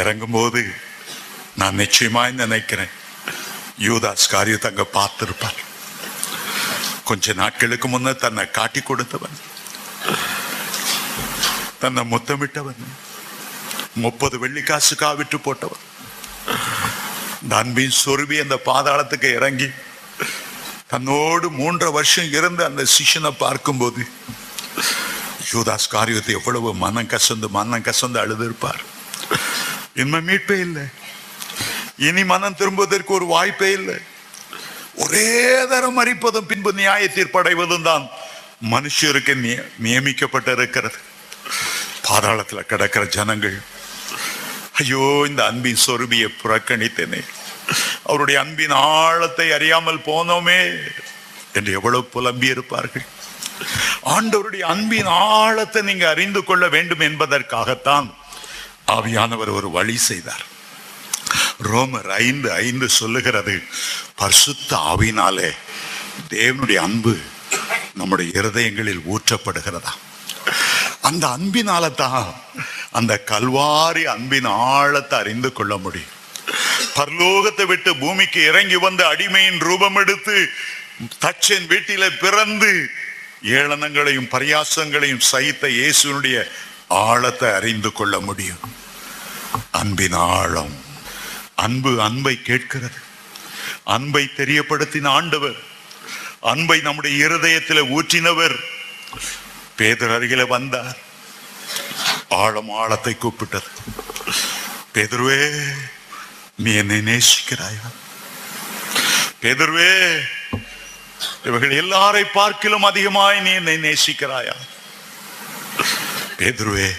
இறங்கும் போது நான் நிச்சயமாய் நினைக்கிறேன், யூதாஸ் காரியத்தை அங்க பார்த்திருப்பார். கொஞ்ச நாட்களுக்கு முன்ன தன்னை காட்டி கொடுத்தவன், தன்னை முத்தமிட்டவன், 30 வெள்ளிக்காசுக்காக விட்டு போட்டவன், அன்பின் சொருவி அந்த பாதாளத்துக்கு இறங்கி தன்னோடு 3 வருஷம் இருந்து அந்த சிஷனை பார்க்கும்போது யூதாஸ் காரியத்தை எவ்வளவு மனம் கசந்து அழுதிருப்பார். இனிமே மீட்பே இல்லை, இனி மனம் திரும்புவதற்கு ஒரு வாய்ப்பே இல்லை, ஒரே தரம் அறிப்பதும் பின்பு நியாய தீர்ப்படைவதும் தான் மனுஷருக்கு நியமிக்கப்பட்டிருக்கிறது. பாதாளத்துல கிடக்கிற ஜனங்கள், ஐயோ இந்த அன்பின் சொருபியை புறக்கணித்தேனே, அவருடைய அன்பின் ஆழத்தை அறியாமல் போனோமே என்று எவ்வளவு புலம்பி இருப்பார்கள். ஆண்டவருடைய அன்பின் ஆழத்தை நீங்க அறிந்து கொள்ள வேண்டும் என்பதற்காகத்தான் ஆவியானவர் ஒரு வழி செய்தார். ரோமர் 5:5 சொல்லுகிறது, பரிசுத்த ஆவியினாலே தேவனுடைய அன்பு நம்முடைய இருதயங்களில் ஊற்றப்படுகிறதா. அந்த அன்பினால தான் அந்த கல்வாரி அன்பின் ஆழத்தை அறிந்து கொள்ள முடியும். பரலோகத்தை விட்டு பூமிக்கு இறங்கி வந்து அடிமையின் ரூபம் எடுத்து தச்சன் வீட்டில பிறந்து ஏளனங்களையும் பரியாசங்களையும் சகித்த இயேசுனுடைய ஆழத்தை அறிந்து கொள்ள முடியும். அன்பின் ஆழம். அன்பு அன்பை கேட்கிறது. அன்பை தெரியப்படுத்தின ஆண்டவர், அன்பை நம்முடைய இருதயத்திலே ஊற்றினவர் பேதுரு அருகில வந்தார். ஆழம் ஆழத்தை கூப்பிட்டது. பேதுருவே நீ என்னை நேசிக்கிறாயா? பேதுருவே இவர்கள் எல்லாரை பார்க்கிலும் அதிகமாய் நீ என்னை நேசிக்கிறாயா? பேதுருவே,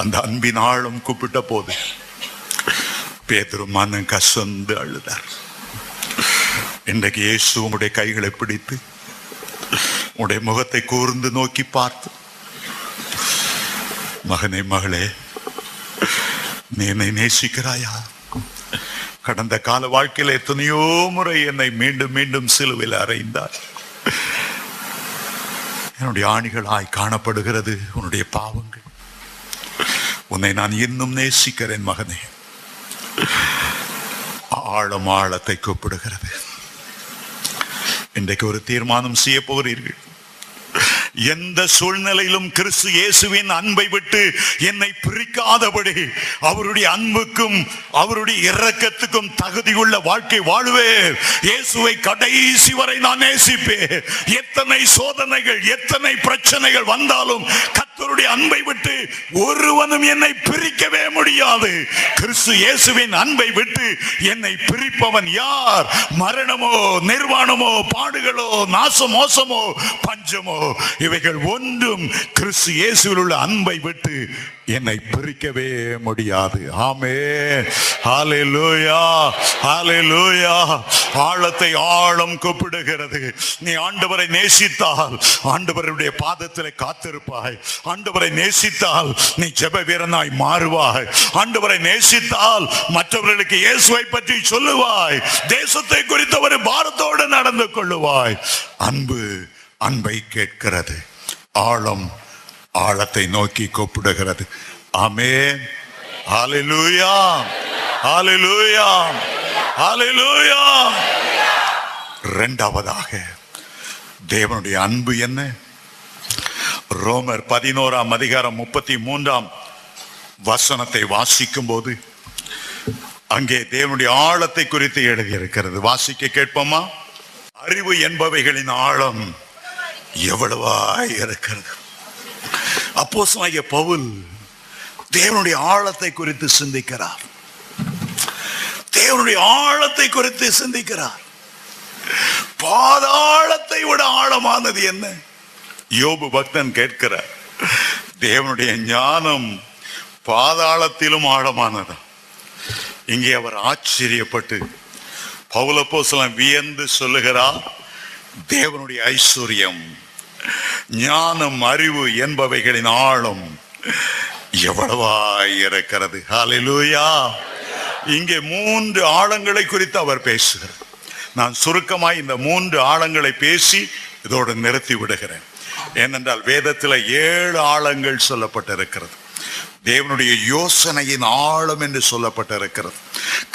அந்த அன்பின் ஆழம் கூப்பிட்ட போது பேதுரு மனம் கசந்து அழுதார். இன்றைக்கு இயேசு உங்களுடைய கைகளை பிடித்து உடைய முகத்தை கூர்ந்து நோக்கி பார்த்து, மகனே மகளே, நீ என்னை நேசிக்கிறாயா? கடந்த கால வாழ்க்கையில் எத்தனையோ முறை என்னை மீண்டும் மீண்டும் சிலுவையில் அறைந்தாய். என்னுடைய ஆணிகளாய் காணப்படுகிறது உன்னுடைய பாவங்கள். உன்னை நான் இன்னும் நேசிக்கிறேன் மகனே. ஆழம் ஆழத்தை கூப்பிடுகிறது. இன்றைக்கு ஒரு தீர்மானம் செய்ய போகிறீர்கள். எந்த சூழ்நிலையிலும் கிறிஸ்து இயேசுவின் அன்பை விட்டு என்னை பிரிக்காதபடி அவருடைய அன்புக்கும் அவருடைய இரக்கத்துக்கும் தகுதியுள்ள வாழ்க்கை வாழ்வேன். இயேசுவை கடைசி வரை நான் நேசிப்பேன். எத்தனை சோதனைகள் எத்தனை பிரச்சனைகள் வந்தாலும் கர்த்தருடைய அன்பை விட்டு ஒருவனும் என்னை பிரிக்கவே முடியாது. கிறிஸ்து இயேசுவின் அன்பை விட்டு என்னை பிரிப்பவன் யார்? மரணமோ நிர்வாணமோ பாடுகளோ நாசமோசமோ பஞ்சமோ இவைகள் ஒன்றும் கிறிஸ்து இயேசுவில் உள்ள அன்பை விட்டு என்னை பிரிக்கவே முடியாது. ஆமென். ஹல்லேலூயா, ஹல்லேலூயா. ஆழத்தை ஆழம் கூப்பிடுகிறது. நீ ஆண்டவரை நேசித்தால் ஆண்டவருடைய பாதத்தில் காத்திருப்பாய். ஆண்டவரை நேசித்தால் நீ ஜெப வீரனாய் மாறுவாய். ஆண்டவரை நேசித்தால் மற்றவர்களுக்கு இயேசுவை பற்றி சொல்லுவாய். தேசத்தை குறித்த ஒரு பாரத்தோடு நடந்து கொள்ளுவாய். அன்பு அன்பை கேட்கிறது. ஆழம் ஆழத்தை நோக்கி கூப்பிடுகிறது. ஆமென். ஹல்லேலூயா, ஹல்லேலூயா, ஹல்லேலூயா. இரண்டாவதாக தேவனுடைய அன்பு என்ன? ரோமர் 11:33 வாசிக்கும் போது அங்கே தேவனுடைய ஆழத்தை குறித்து எழுதியிருக்கிறது. வாசிக்க கேட்போமா? அறிவு என்பவைகளின் ஆழம் எவ்வளவாய் இருக்கிறது. அப்போஸ்தலனாகிய பவுல் தேவனுடைய ஆழத்தை குறித்து சிந்திக்கிறார். தேவனுடைய ஆழத்தை குறித்து சிந்திக்கிறார். பாதாளத்தை விட ஆழமானது என்ன? யோபு பக்தன் கேட்கிறார், தேவனுடைய ஞானம் பாதாளத்திலும் ஆழமானது. இங்கே அவர் ஆச்சரியப்பட்டு பவுல் அப்போஸ்தலன் வியந்து சொல்லுகிறார், தேவனுடைய ஐஸ்வர்யம் ஞானம் அறிவு என்பவைகளின் ஆழம் எவ்வளவாய் இருக்கிறது. ஹல்லேலூயா. இங்கே 3 ஆழங்களை குறித்து அவர் பேசுகிறார். நான் சுருக்கமாய் இந்த 3 ஆழங்களை பேசி இதோடு நிறுத்தி விடுகிறேன். ஏனென்றால் வேதத்தில் 7 ஆழங்கள் சொல்லப்பட்டிருக்கிறது. தேவனுடைய யோசனையின் ஆழம் என்று சொல்லப்பட்டிருக்கிறது.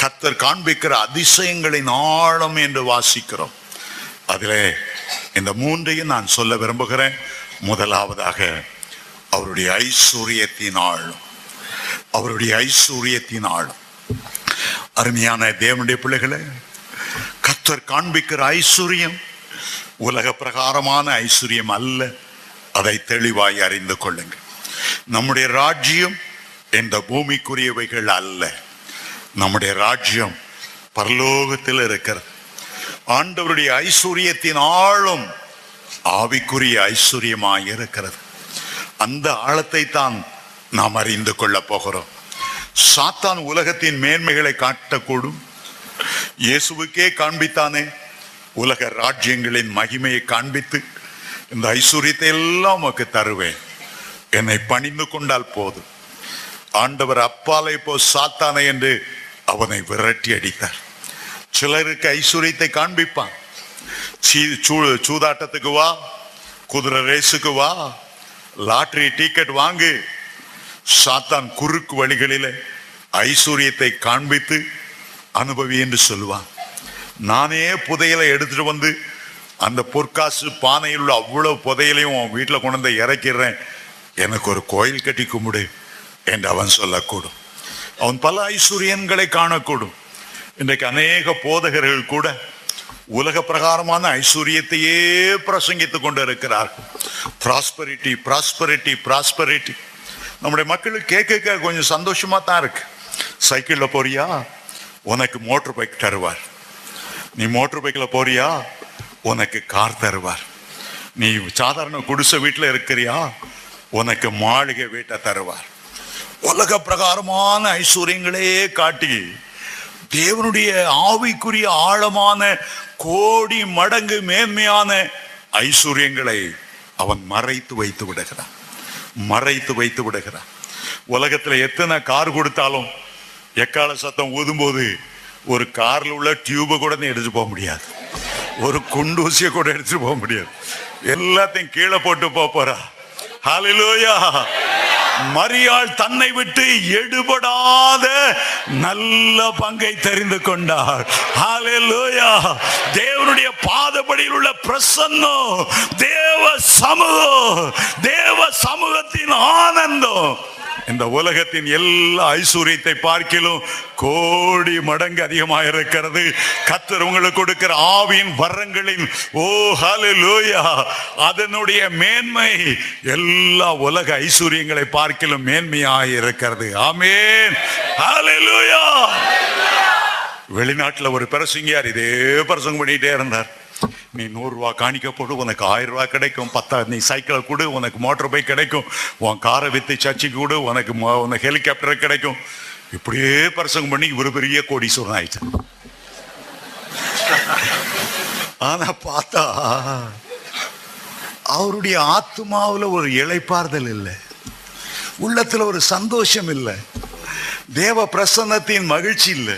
கர்த்தர் காண்பிக்கிற அதிசயங்களின் ஆழம் என்று வாசிக்கிறோம். அதிலே இந்த 3ஐயும் நான் சொல்ல விரும்புகிறேன். முதலாவதாக அவருடைய ஐஸ்வர்யத்தின் ஆழம். அவருடைய ஐஸ்வர்யத்தின் ஆழம். அருமையான தேவனுடைய பிள்ளைகளே, கர்த்தர் காண்பிக்கிற ஐஸ்வர்யம் உலக பிரகாரமான ஐஸ்வர்யம் அல்ல. அதை தெளிவாய் அறிந்து கொள்ளுங்கள். நம்முடைய ராஜ்யம் இந்த பூமிக்குரியவைகள் அல்ல. நம்முடைய ராஜ்யம் பரலோகத்தில் இருக்கிறது. ஆண்டவருடைய ஐஸ்வர்யத்தின் ஆழம் ஆவிக்குரிய ஐஸ்வர்யமாய் இருக்கிறது. அந்த ஆழத்தை தான் நாம் அறிந்து கொள்ளப் போகிறோம். சாத்தான் உலகத்தின் மேன்மைகளை காட்டக்கூடும். இயேசுவுக்கே காண்பித்தானே உலக ராஜ்யங்களின் மகிமையை காண்பித்து, இந்த ஐஸ்வர்யத்தை எல்லாம் உனக்கு தருவேன், என்னை பணிந்து கொண்டால் போதும். ஆண்டவர் அப்பாலை போ சாத்தானே என்று அவனை விரட்டி அடித்தார். சிலருக்கு ஐஸ்வர்யத்தை காண்பிப்பான். சூதாட்டத்துக்கு வா, குதிரை ரேஸுக்கு வா, லாட்டரி டிக்கெட் வாங்கு. சாத்தான் குறுக்கு வழிகளிலே ஐஸ்வர்யத்தை காண்பித்து அனுபவி என்று சொல்லுவான். நானே புதையலை எடுத்துட்டு வந்து அந்த பொற்காசு பானையில் உள்ள அவ்வளவு புதையலையும் வீட்டில் கொண்டு வந்து இறக்கிறேன், எனக்கு ஒரு கோயில் கட்டி கும்பிடு என்று அவன் சொல்லக்கூடும். அவன் பல ஐஸ்வர்யங்களை காணக்கூடும். இன்றைக்கு அநேக போதகர்கள் கூட உலக பிரகாரமான ஐஸ்வர்யத்தையே பிரசங்கித்துக் கொண்டு இருக்கிறார்கள். Prosperity, prosperity, prosperity. நம்முடைய மக்களுக்கு கேட்க கொஞ்சம் சந்தோஷமா தான் இருக்கு. சைக்கிளில் போறியா, உனக்கு மோட்டர் பைக் தருவார். நீ மோட்டர் பைக்கில் போறியா, உனக்கு கார் தருவார். நீ சாதாரண குடிசை வீட்டில் இருக்கிறியா, உனக்கு மாளிகை வீட்டை தருவார். உலக பிரகாரமான ஐஸ்வர்யங்களே காட்டி தேவனுடைய ஆவிக்குரிய ஆழமான கோடி மடங்கு மேன்மையான ஐஸ்வர்யங்களை அவன் மறைத்து வைத்து விடுகிறான். மறைத்து வைத்து விடுகிறான். உலகத்தில் எத்தனை கார் கொடுத்தாலும் எக்கால சத்தம் ஊதும்போது ஒரு காரில் உள்ள டியூபை கூட எடுத்துட்டு போக முடியாது. ஒரு குண்டூசியை கூட எடுத்துட்டு போக முடியாது. எல்லாத்தையும் கீழே போட்டு போறா. ஹல்லேலூயா. மரியாள் தன்னை விட்டு எடுபடாத நல்ல பங்கை தெரிந்து கொண்டார். ஹல்லேலூயா. தேவனுடைய பாதபடியில் உள்ள பிரசன்னம், தேவ சமூகம், தேவ சமூகத்தின் ஆனந்தம் இந்த உலகத்தின் எல்லா ஐஸ்வர்யத்தை பார்க்கிலும் கோடி மடங்கு அதிகமாக இருக்கிறது. கர்த்தர் உங்களுக்கு கொடுக்கிற ஆவியின் வரங்களின் ஓ ஹல்லேலூயா அதனுடைய மேன்மை எல்லா உலக ஐஸ்வர்யங்களை பார்க்கிலும் மேன்மையாக இருக்கிறது. ஆமென். ஹல்லேலூயா. வெளிநாட்டில் ஒரு பிரசங்கியார் இதே பிரசங்கம் பண்ணிட்டே இருந்தார். நீ 100 ரூபா காணிக்க போடு, உனக்கு 1000 ரூபா கிடைக்கும். 10 நீ சைக்கிளை கொடு, உனக்கு மோட்டர் பைக் கிடைக்கும். உன் காரை வித்து சர்ச்சைக்கு கொடு, உனக்கு ஹெலிகாப்டர் கிடைக்கும். இப்படியே பிரசங்கம் பண்ணி இவர் பெரிய கோடீஸ்வரன் ஆயிடுச்சு. ஆனா பார்த்தா அவருடைய ஆத்மாவில் ஒரு இளைப்பாறுதல் இல்லை. உள்ளத்துல ஒரு சந்தோஷம் இல்லை, தேவ பிரசன்னத்தின் மகிழ்ச்சி இல்லை.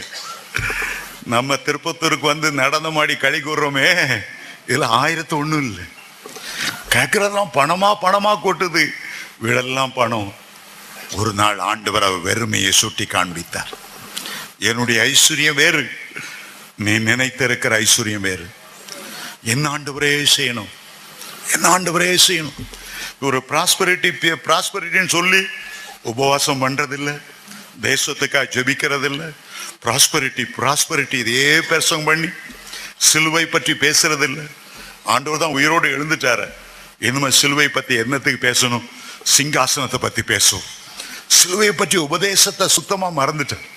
நம்ம திருப்பத்தூருக்கு வந்து நடனமாடி களி கூடுறோமே, இதுல 1001 இல்லை. கேட்கறதெல்லாம் பணமா கொட்டுது, வீடெல்லாம் பணம். ஒரு நாள் ஆண்டவர் வெறுமையை சுட்டி காண்பித்தார். என்னுடைய ஐஸ்வர்யம் வேறு, நீ நினைத்திருக்கிற ஐஸ்வர்யம் வேறு. என் ஆண்டவரே செய்யணும், என் ஆண்டவரே செய்யணும். ஒரு ப்ராஸ்பரிட்டின்னு சொல்லி உபவாசம் பண்றதில்லை, தேசத்துக்காக ஜெபிக்கிறதில்லை. ப்ராஸ்பரிட்டி இதே பிரசங்கம் பண்ணி சிலுவை பற்றி பேசுறதில்லை. ஆண்டவர் தான் உயிரோடு எழுந்துட்டார, இனிமே சிலுவை பற்றி என்னத்துக்கு பேசணும், சிங்காசனத்தை பற்றி பேசும். சிலுவை பற்றி உபதேசத்தை சுத்தமாக மறந்துட்டார்.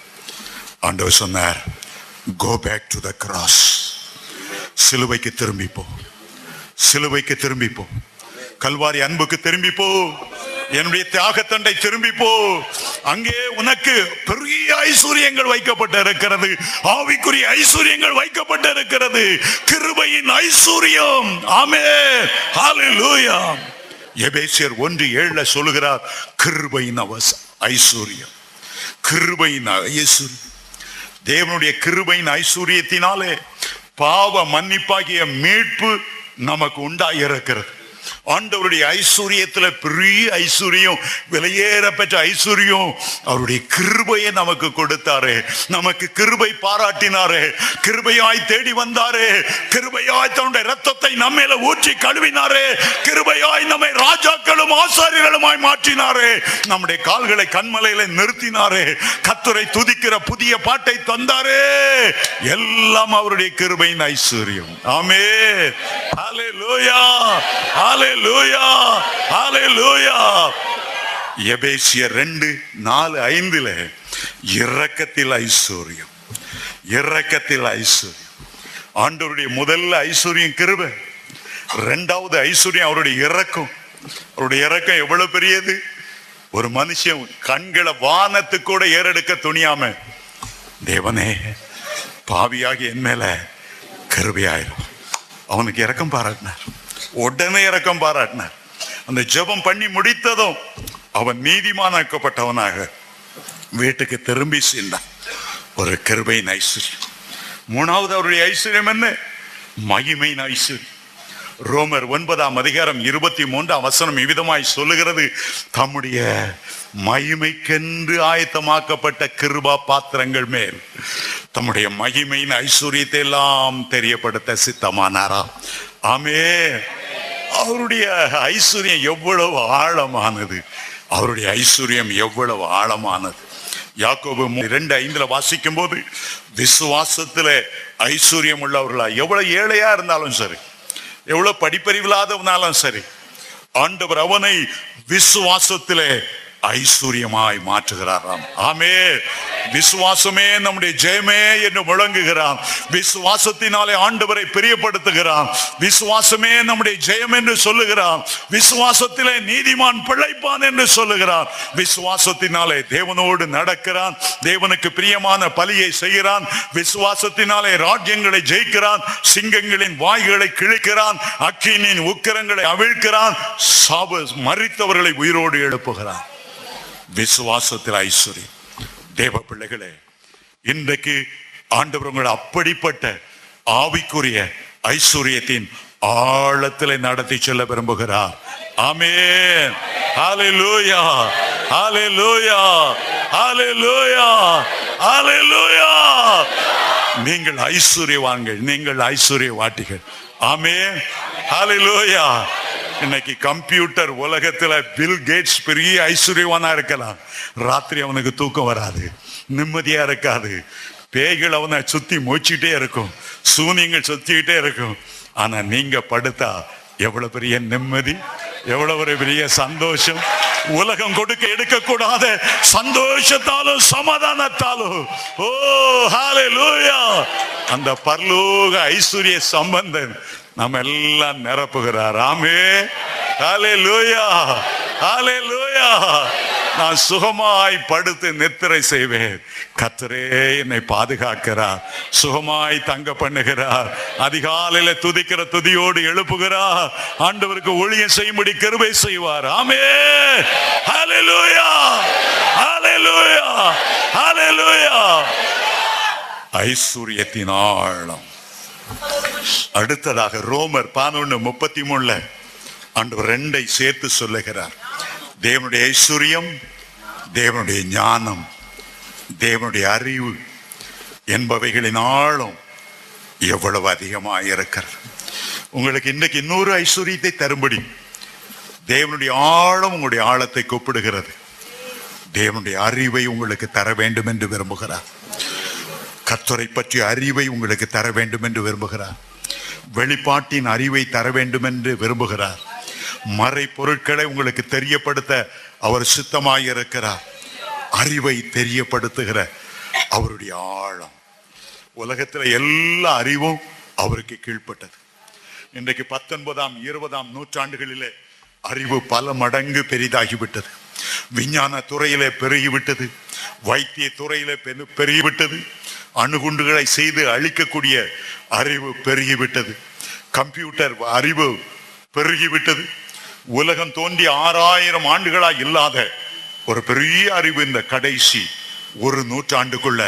ஆண்டவர் சொன்னார், go back to the cross, சிலுவைக்கு திரும்பிப்போ, சிலுவைக்கு திரும்பிப்போ, கல்வாரி அன்புக்கு திரும்பிப்போ, என்னுடைய தியாகத்தண்டை திரும்பிப்போ, அங்கே உனக்கு பெரிய ஐஸ்வர்யங்கள் வைக்கப்பட்டு இருக்கிறது, ஆவிக்குரிய ஐஸ்வர்யங்கள் வைக்கப்பட்டு இருக்கிறது, கிருபையின் ஐஸ்வர்யம். ஆமென், ஹல்லேலூயா. எபேசியர் 1:7 சொல்லுகிறார், கிருபையின் ஐஸ்வர்யம், கிருபையின் ஐஸ்வர்யம். தேவனுடைய கிருபையின் ஐஸ்வர்யத்தினாலே பாவ மன்னிப்பாகிய மீட்பு நமக்கு உண்டாயிருக்கிறது. ஆண்டவருடைய ஐஸ்வர்யத்துல பெரிய ஐஸ்வர்யம், விலையேற பெற்ற ஐஸ்வர்யம். அவருடைய கிருபையை நமக்கு கொடுத்தாரு, நமக்கு கிருபை பாராட்டினாரு, கிருபையாய் தேடி வந்தாரு, கிருபையாய் தன்னுடைய ரத்தத்தை நம்மையில ஊற்றி கழுவினாரு, கிருபையாய் நம்மை ராஜாக்களும் ஆசாரியர்களுமாய் மாற்றினாரு, நம்முடைய கால்களை கண்மலையில நிறுத்தினாரு, கர்த்தரை துதிக்கிற புதிய பாட்டை தந்தாரு. எல்லாம் அவருடைய கிருபையின் ஐஸ்வர்யம். ஆமென், ஹல்லேலூயா, ஹalleluya, hallelujah. எபேசியர் 2:4-5 இரக்கத்தில் ஐஸ்வர்யம், இரக்கத்தில் ஐஸ்வர்யம். ஆண்டவருடைய முதல் ஐஸ்வர்யம் கிருபை, இரண்டாவது ஐஸ்வர்யம் அவருடைய இரக்கம். அவருடைய இரக்கம் எவ்வளவு பெரியது! ஒரு மனுஷன் கண்களை வானத்துக்கு கூட ஏறெடுக்க துணியாம, தேவனே பாவியாகி என் மேல கிருபையாயிரும், அவனுக்கு இரக்கம் பாராட்டினார், உடனே இரக்கம் பாராட்டினார். அந்த ஜெபம் பண்ணி முடித்ததும் அவன் நீதிமானாக்கப்பட்டவனாக வீட்டுக்கு திரும்பி சென்றான். ஒரு கிருபையின் ஐஸ்வர்யம். மூணாவது அவருடைய ஐஸ்வர்யம் என்ன? மகிமையின் ஐஸ்வர்யம். ரோமர் 9:23 இவ்விதமாய் சொல்லுகிறது, தம்முடைய மகிமைக்கென்று ஆயத்தமாக்கப்பட்ட கிருபா பாத்திரங்கள் மேல் தம்முடைய மகிமையின் ஐஸ்வர்யத்தை எல்லாம் தெரியப்படுத்த சித்தமானாராம். ஆமென். அவருடைய ஐஸ்வர்யம் எவ்வளவு ஆழமானது, அவருடைய ஐஸ்வர்யம் எவ்வளவு ஆழமானது. யாக்கோபு 2:5 வாசிக்கும் போது, விசுவாசத்துல ஐஸ்வர்யம் உள்ளவர்களா, எவ்வளவு ஏழையா இருந்தாலும் சரி, எவ்வளவு படிப்பறிவில்லாதவனாலும் சரி, ஆண்டவர் அவனை விசுவாசத்திலே ஐஸ்வர்யமாய் மாற்றுகிறாராம். ஆமென். விசுவாசமே நம்முடைய ஜெயமே என்று முழங்குகிறான். விசுவாசத்தினாலே ஆண்டவரை பிரியப்படுத்துகிறான். விசுவாசமே நம்முடைய ஜெயம் என்று சொல்லுகிறான். விசுவாசத்திலே நீதிமான் பிழைப்பான் என்று சொல்லுகிறான். விசுவாசத்தினாலே தேவனோடு நடக்கிறான், தேவனுக்கு பிரியமான பலியை செய்கிறான். விசுவாசத்தினாலே ராஜ்யங்களை ஜெயிக்கிறான், சிங்கங்களின் வாய்களை கிழிக்கிறான், அக்கினியின் உக்கிரங்களை அவிழ்க்கிறான், சாப மரித்தவர்களை உயிரோடு எழுப்புகிறான். விசுவாசத்தில் ஐஸ்வர்யம். தேவ பிள்ளைகளே, இன்றைக்கு ஆண்டவர்கள் அப்படிப்பட்ட ஆவிக்குரிய ஐஸ்வர்யத்தின் ஆழத்தில் நடத்தி செல்ல விரும்புகிறார். ஆமென், ஹல்லேலூயா, ஹல்லேலூயா, ஹல்லேலூயா, ஹல்லேலூயா. நீங்கள் ஐஸ்வர்யவான்கள், நீங்கள் ஐஸ்வர்யவாட்டிகள். ஆமென், ஹல்லேலூயா. இன்னைக்கு கம்ப்யூட்டர் உலகத்துல பில் கேட்ஸ் பெரிய ஐஸ்வர்யவானா இருக்கலாம், ராத்திரி அவனுக்கு தூக்கம் வராது, நிம்மதியா இருக்காது, பேய்கள் அவனை சுத்தி மொய்ச்சிட்டே இருக்கும், சூனியங்கள் சுத்திக்கிட்டே இருக்கும். ஆனா நீங்க படுத்தா எவ்வளவு பெரிய நிம்மதி, எவ்வளவு பெரிய சந்தோஷம்! உலகம் கொடுக்க எடுக்கக்கூடாத சந்தோஷத்தாலும் சமாதானத்தாலும், ஓ ஹல்லேலூயா, அந்த பரலோக ஐஸ்வர்ய சம்பந்தன் நம்ம எல்லாம் நிரப்புகிறார். ஆமென், ஹல்லேலூயா, ஹல்லேலூயா. நான் சுகமாய் படுத்து நித்திரை செய்வேன், கர்த்தரே என்னை பாதுகாக்கிறார், சுகமாய் தங்க பண்ணுகிறார், அதிகாலையில துதிக்கிற துதியோடு எழுப்புகிறார், ஆண்டவருக்கு ஊழியம் செய்யும்படி கிருபை செய்வார். ஆமென், ஹல்லேலூயா. ஐஸ்வர்யத்தின் ஆழம். அடுத்ததாக ரோமர் 11:33 ஆண்டவர் ரெண்டை சேர்த்து சொல்லுகிறார். தேவனுடைய ஐஸ்வர்யம், தேவனுடைய ஞானம், தேவனுடைய அறிவு என்பவைகளின் ஆழம் எவ்வளவு அதிகமாக இருக்கிறது. உங்களுக்கு இன்னைக்கு இன்னொரு ஐஸ்வர்யத்தை தரும்படி தேவனுடைய ஆழம் உங்களுடைய ஆழத்தை கூப்பிடுகிறது. தேவனுடைய அறிவை உங்களுக்கு தர வேண்டும் என்று விரும்புகிறார். கர்த்தரை பற்றிய அறிவை உங்களுக்கு தர வேண்டும் என்று விரும்புகிறார். வெளிப்பாட்டின் அறிவை தர வேண்டும் என்று விரும்புகிறார். மறை பொருட்களை உங்களுக்கு தெரியப்படுத்த அவர் சித்தமாயிருக்கிறார். அறிவை தெரியப்படுத்துகிற அவருடைய ஆழம். உலகத்தில் எல்லா அறிவும் அவருக்கு கீழ்ப்பட்டது. இன்றைக்கு 19ஆம் 20ஆம் நூற்றாண்டுகளிலே அறிவு பல மடங்கு பெரிதாகிவிட்டது. விஞ்ஞான துறையிலே பெருகிவிட்டது. வைத்திய துறையிலே பெருகிவிட்டது. அணுகுண்டுகளை செய்து அழிக்கக்கூடிய அறிவு பெருகிவிட்டது. கம்ப்யூட்டர் அறிவு பெருகிவிட்டது. உலகம் தோன்றி 6000 ஆண்டுகளாக இல்லாத ஒரு பெரிய அறிவு இந்த கடைசி 100 ஆண்டுக்குள்ள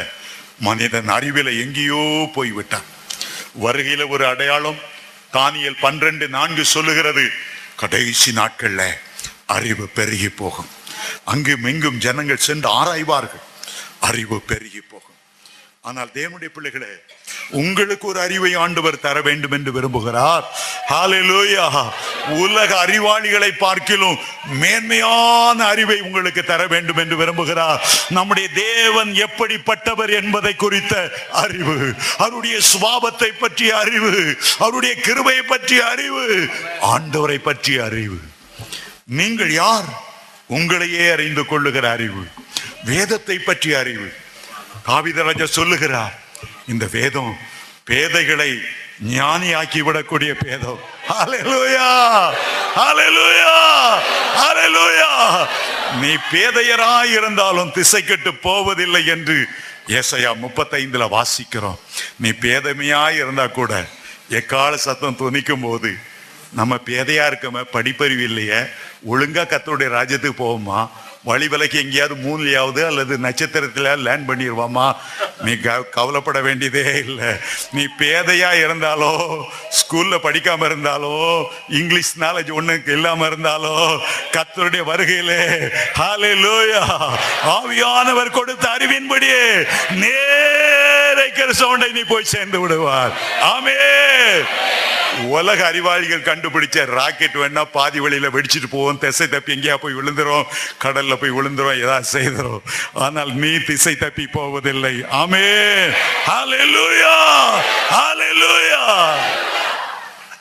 மனிதன் அறிவில எங்கேயோ போய்விட்டான். வருகையில ஒரு அடையாளம் தானியல் 12:4 சொல்லுகிறது. கடைசி நாட்கள்ல அறிவு பெருகி போகும். அங்கும் எங்கும் ஜனங்கள் சென்று ஆராய்வார்கள். அறிவு பெருகி போகும். ஆனால் தேவனுடைய பிள்ளைகளே, உங்களுக்கு ஒரு அறிவை ஆண்டவர் தர வேண்டும் என்று விரும்புகிறார். ஹalleluya! உலக அறிவாளிகளை பார்க்கிலும் மேன்மையான அறிவை உங்களுக்கு தர வேண்டும் என்று விரும்புகிறார். நம்முடைய தேவன் எப்படிப்பட்டவர் என்பதை குறித்த அறிவு, அவருடைய சுபாவத்தை பற்றிய அறிவு, அவருடைய கிருபையை பற்றிய அறிவு, ஆண்டவரை பற்றிய அறிவு. நீங்கள் யார்? உங்களையே அறிந்து கொள்ளுகிற அறிவு, வேதத்தை பற்றிய அறிவு. காவிதராஜா சொல்லுகிறார், இந்த வேதம் பேதைகளை ஞானியாக்கி விடக்கூடிய பேதம். ஹalleluya! ஹalleluya! ஹalleluya! நீ பேதையராய் இருந்தாலும் திசை கெட்டு போவதில்லை என்று ஏசாயா 35 வாசிக்கிறோம். நீ பேதமையாய் இருந்தா கூட எக்கால சத்தம் துணிக்கும் போது நம்ம பேதையா இருக்கம, படிப்பறிவு இல்லையே, ஒழுங்கா கர்த்தருடைய ராஜ்யத்துக்கு போவோமா, வழி விலைக்கு எங்கேயாவது மூணுலையாவது அல்லது நட்சத்திரத்தில் லேண்ட் பண்ணிடுவாமா, நீ கவலைப்பட வேண்டியதே இல்லை. நீ பேதையா இருந்தாலோ, ஸ்கூல்ல படிக்காம இருந்தாலோ, இங்கிலீஷ் நாலேஜ் ஒண்ணுக்கு இல்லாம இருந்தாலோ, கர்த்தருடைய வருகையிலே ஹalleluya ஆவியானவர் கொடுத்த அறிவின்படியே நேரைக்கிற சவுண்டை நீ போய் சேர்ந்து விடுவார். ஆமென். உலக அறிவாளிகள் கண்டுபிடிச்ச ராக்கெட் வேணா பாதி வழியில வெடிச்சிட்டு போவோம், திசை தப்பி எங்கேயா போய் விழுந்துரும், கடல்ல போய் விழுந்துரும், ஏதாவது செய்துரும். ஆனால் நீ திசை தப்பி போவதில்லை. ஆமென். ஹalleluya ஹalleluya.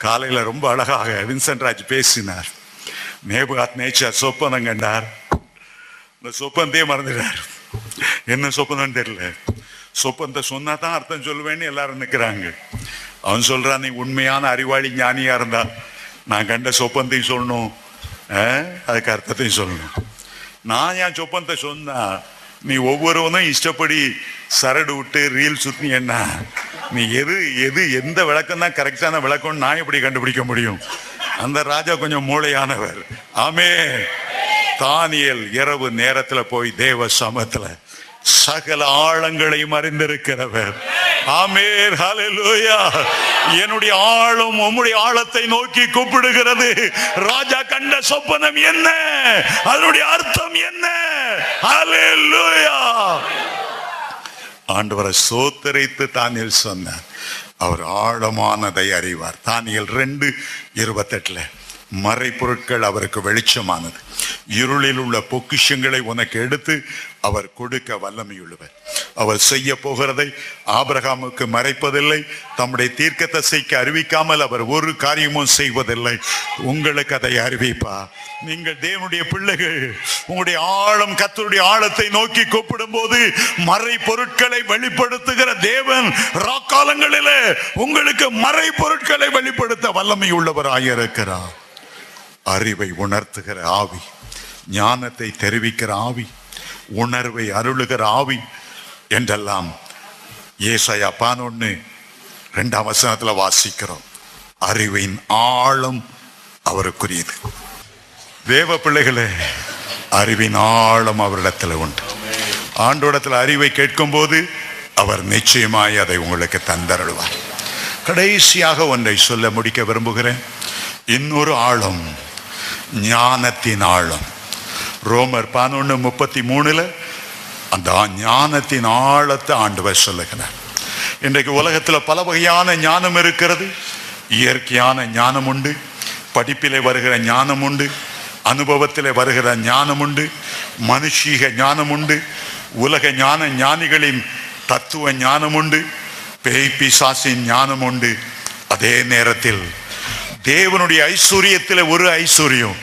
காலையில ரொம்ப அழகாக வின்சென்ட் ராஜ் பேசினார். நேபுகாத் நேச்சார் சொப்பனம் கண்டார். இந்த சொப்பந்தே மறந்துட்டார். என்ன சொப்பனன்னு தெரியல. சொப்பந்த சொன்னா தான் அர்த்தம் சொல்லுவேன்னு எல்லாரும் நிற்கிறாங்க. அவன் சொல்றான், நீ உண்மையான அறிவாளி ஞானியா இருந்தா நான் கண்ட சொப்பந்தையும் சொல்லணும், அதுக்கு அர்த்தத்தையும் சொல்லணும். நான் என் சொப்பந்தை சொன்னா நீ ஒவ்வொருவனும் இஷ்டப்படி சரடு விட்டு ரீல் சுத்தி என்ன, நீ எது எது எந்த விளக்கம் தான் கரெக்டான விளக்கம்னு நான் எப்படி கண்டுபிடிக்க முடியும்? அந்த ராஜா கொஞ்சம் மூளையானவர். ஆமென். தானியல் இரவு நேரத்துல போய் தேவ சமத்துல சகல ஆழங்களையும் அறிந்திருக்கிறவர். ஆமென். ஹalleluya. என்னுடைய ஆழம் உம்முடைய ஆழத்தை நோக்கி கூப்பிடுகிறது. ராஜா கண்ட சொப்பனம் என்ன, அதனுடைய அர்த்தம் என்ன? ஹalleluya. ஆண்டவரை சோத்தரித்து தானியல் சொன்னார், அவர் ஆழமானதை அறிவார். தானியல் 2:28 மறைப்பொருட்கள் அவருக்கு வெளிச்சமானது, இருளில் உள்ள பொக்கிஷங்களை உனக்கு எடுத்து அவர் கொடுக்க வல்லமையுள்ளவர். அவர் செய்ய போகிறதை ஆபிரகாமுக்கு மறைப்பதில்லை. தம்முடைய தீர்க்கதரிசிக்கு அறிவிக்காமல் அவர் ஒரு காரியமும் செய்வதில்லை. உங்களுக்கு அதை அறிவிப்பா. நீங்கள் தேவனுடைய பிள்ளைகள். உங்களுடைய ஆழம் கர்த்தருடைய ஆழத்தை நோக்கி கூப்பிடும் போது மறை பொருட்களை வெளிப்படுத்துகிற தேவன் ராக்காலங்களிலே உங்களுக்கு மறை பொருட்களை வெளிப்படுத்த வல்லமை உள்ளவராயிருக்கிறார். அறிவை உணர்த்துகிற ஆவி, ஞானத்தை தெரிவிக்கிற ஆவி, உணர்வை அருளுகிற ஆவி என்றெல்லாம் ஏசாயா 11:2 வாசிக்கிறோம். அறிவின் ஆழம் அவருக்குரியது. தேவ பிள்ளைகளே, அறிவின் ஆழம் அவரிடத்தில் உண்டு. ஆண்டோடத்தில் அறிவை கேட்கும் போது அவர் நிச்சயமாய் அதை உங்களுக்கு தந்தருள்வார். கடைசியாக ஒன்றை சொல்ல முடிக்க விரும்புகிறேன். இன்னொரு ஆழம், ஞானத்தின் ஆழம். ரோமர் 11:33 அந்த ஞானத்தின் ஆழத்தை ஆண்டவர் சொல்லுகிறார். இன்றைக்கு உலகத்தில் பல வகையான ஞானம் இருக்கிறது. இயற்கையான ஞானம் உண்டு, படிப்பிலே வருகிற ஞானம் உண்டு, அனுபவத்திலே வருகிற ஞானம் உண்டு, மனுஷீக ஞானம் உண்டு, உலக ஞான ஞானிகளின் தத்துவ ஞானம் உண்டு, பேய் பிசாசின் ஞானம் உண்டு. அதே நேரத்தில் தேவனுடைய ஐஸ்வர்யத்தில் ஒரு ஐஸ்வர்யம்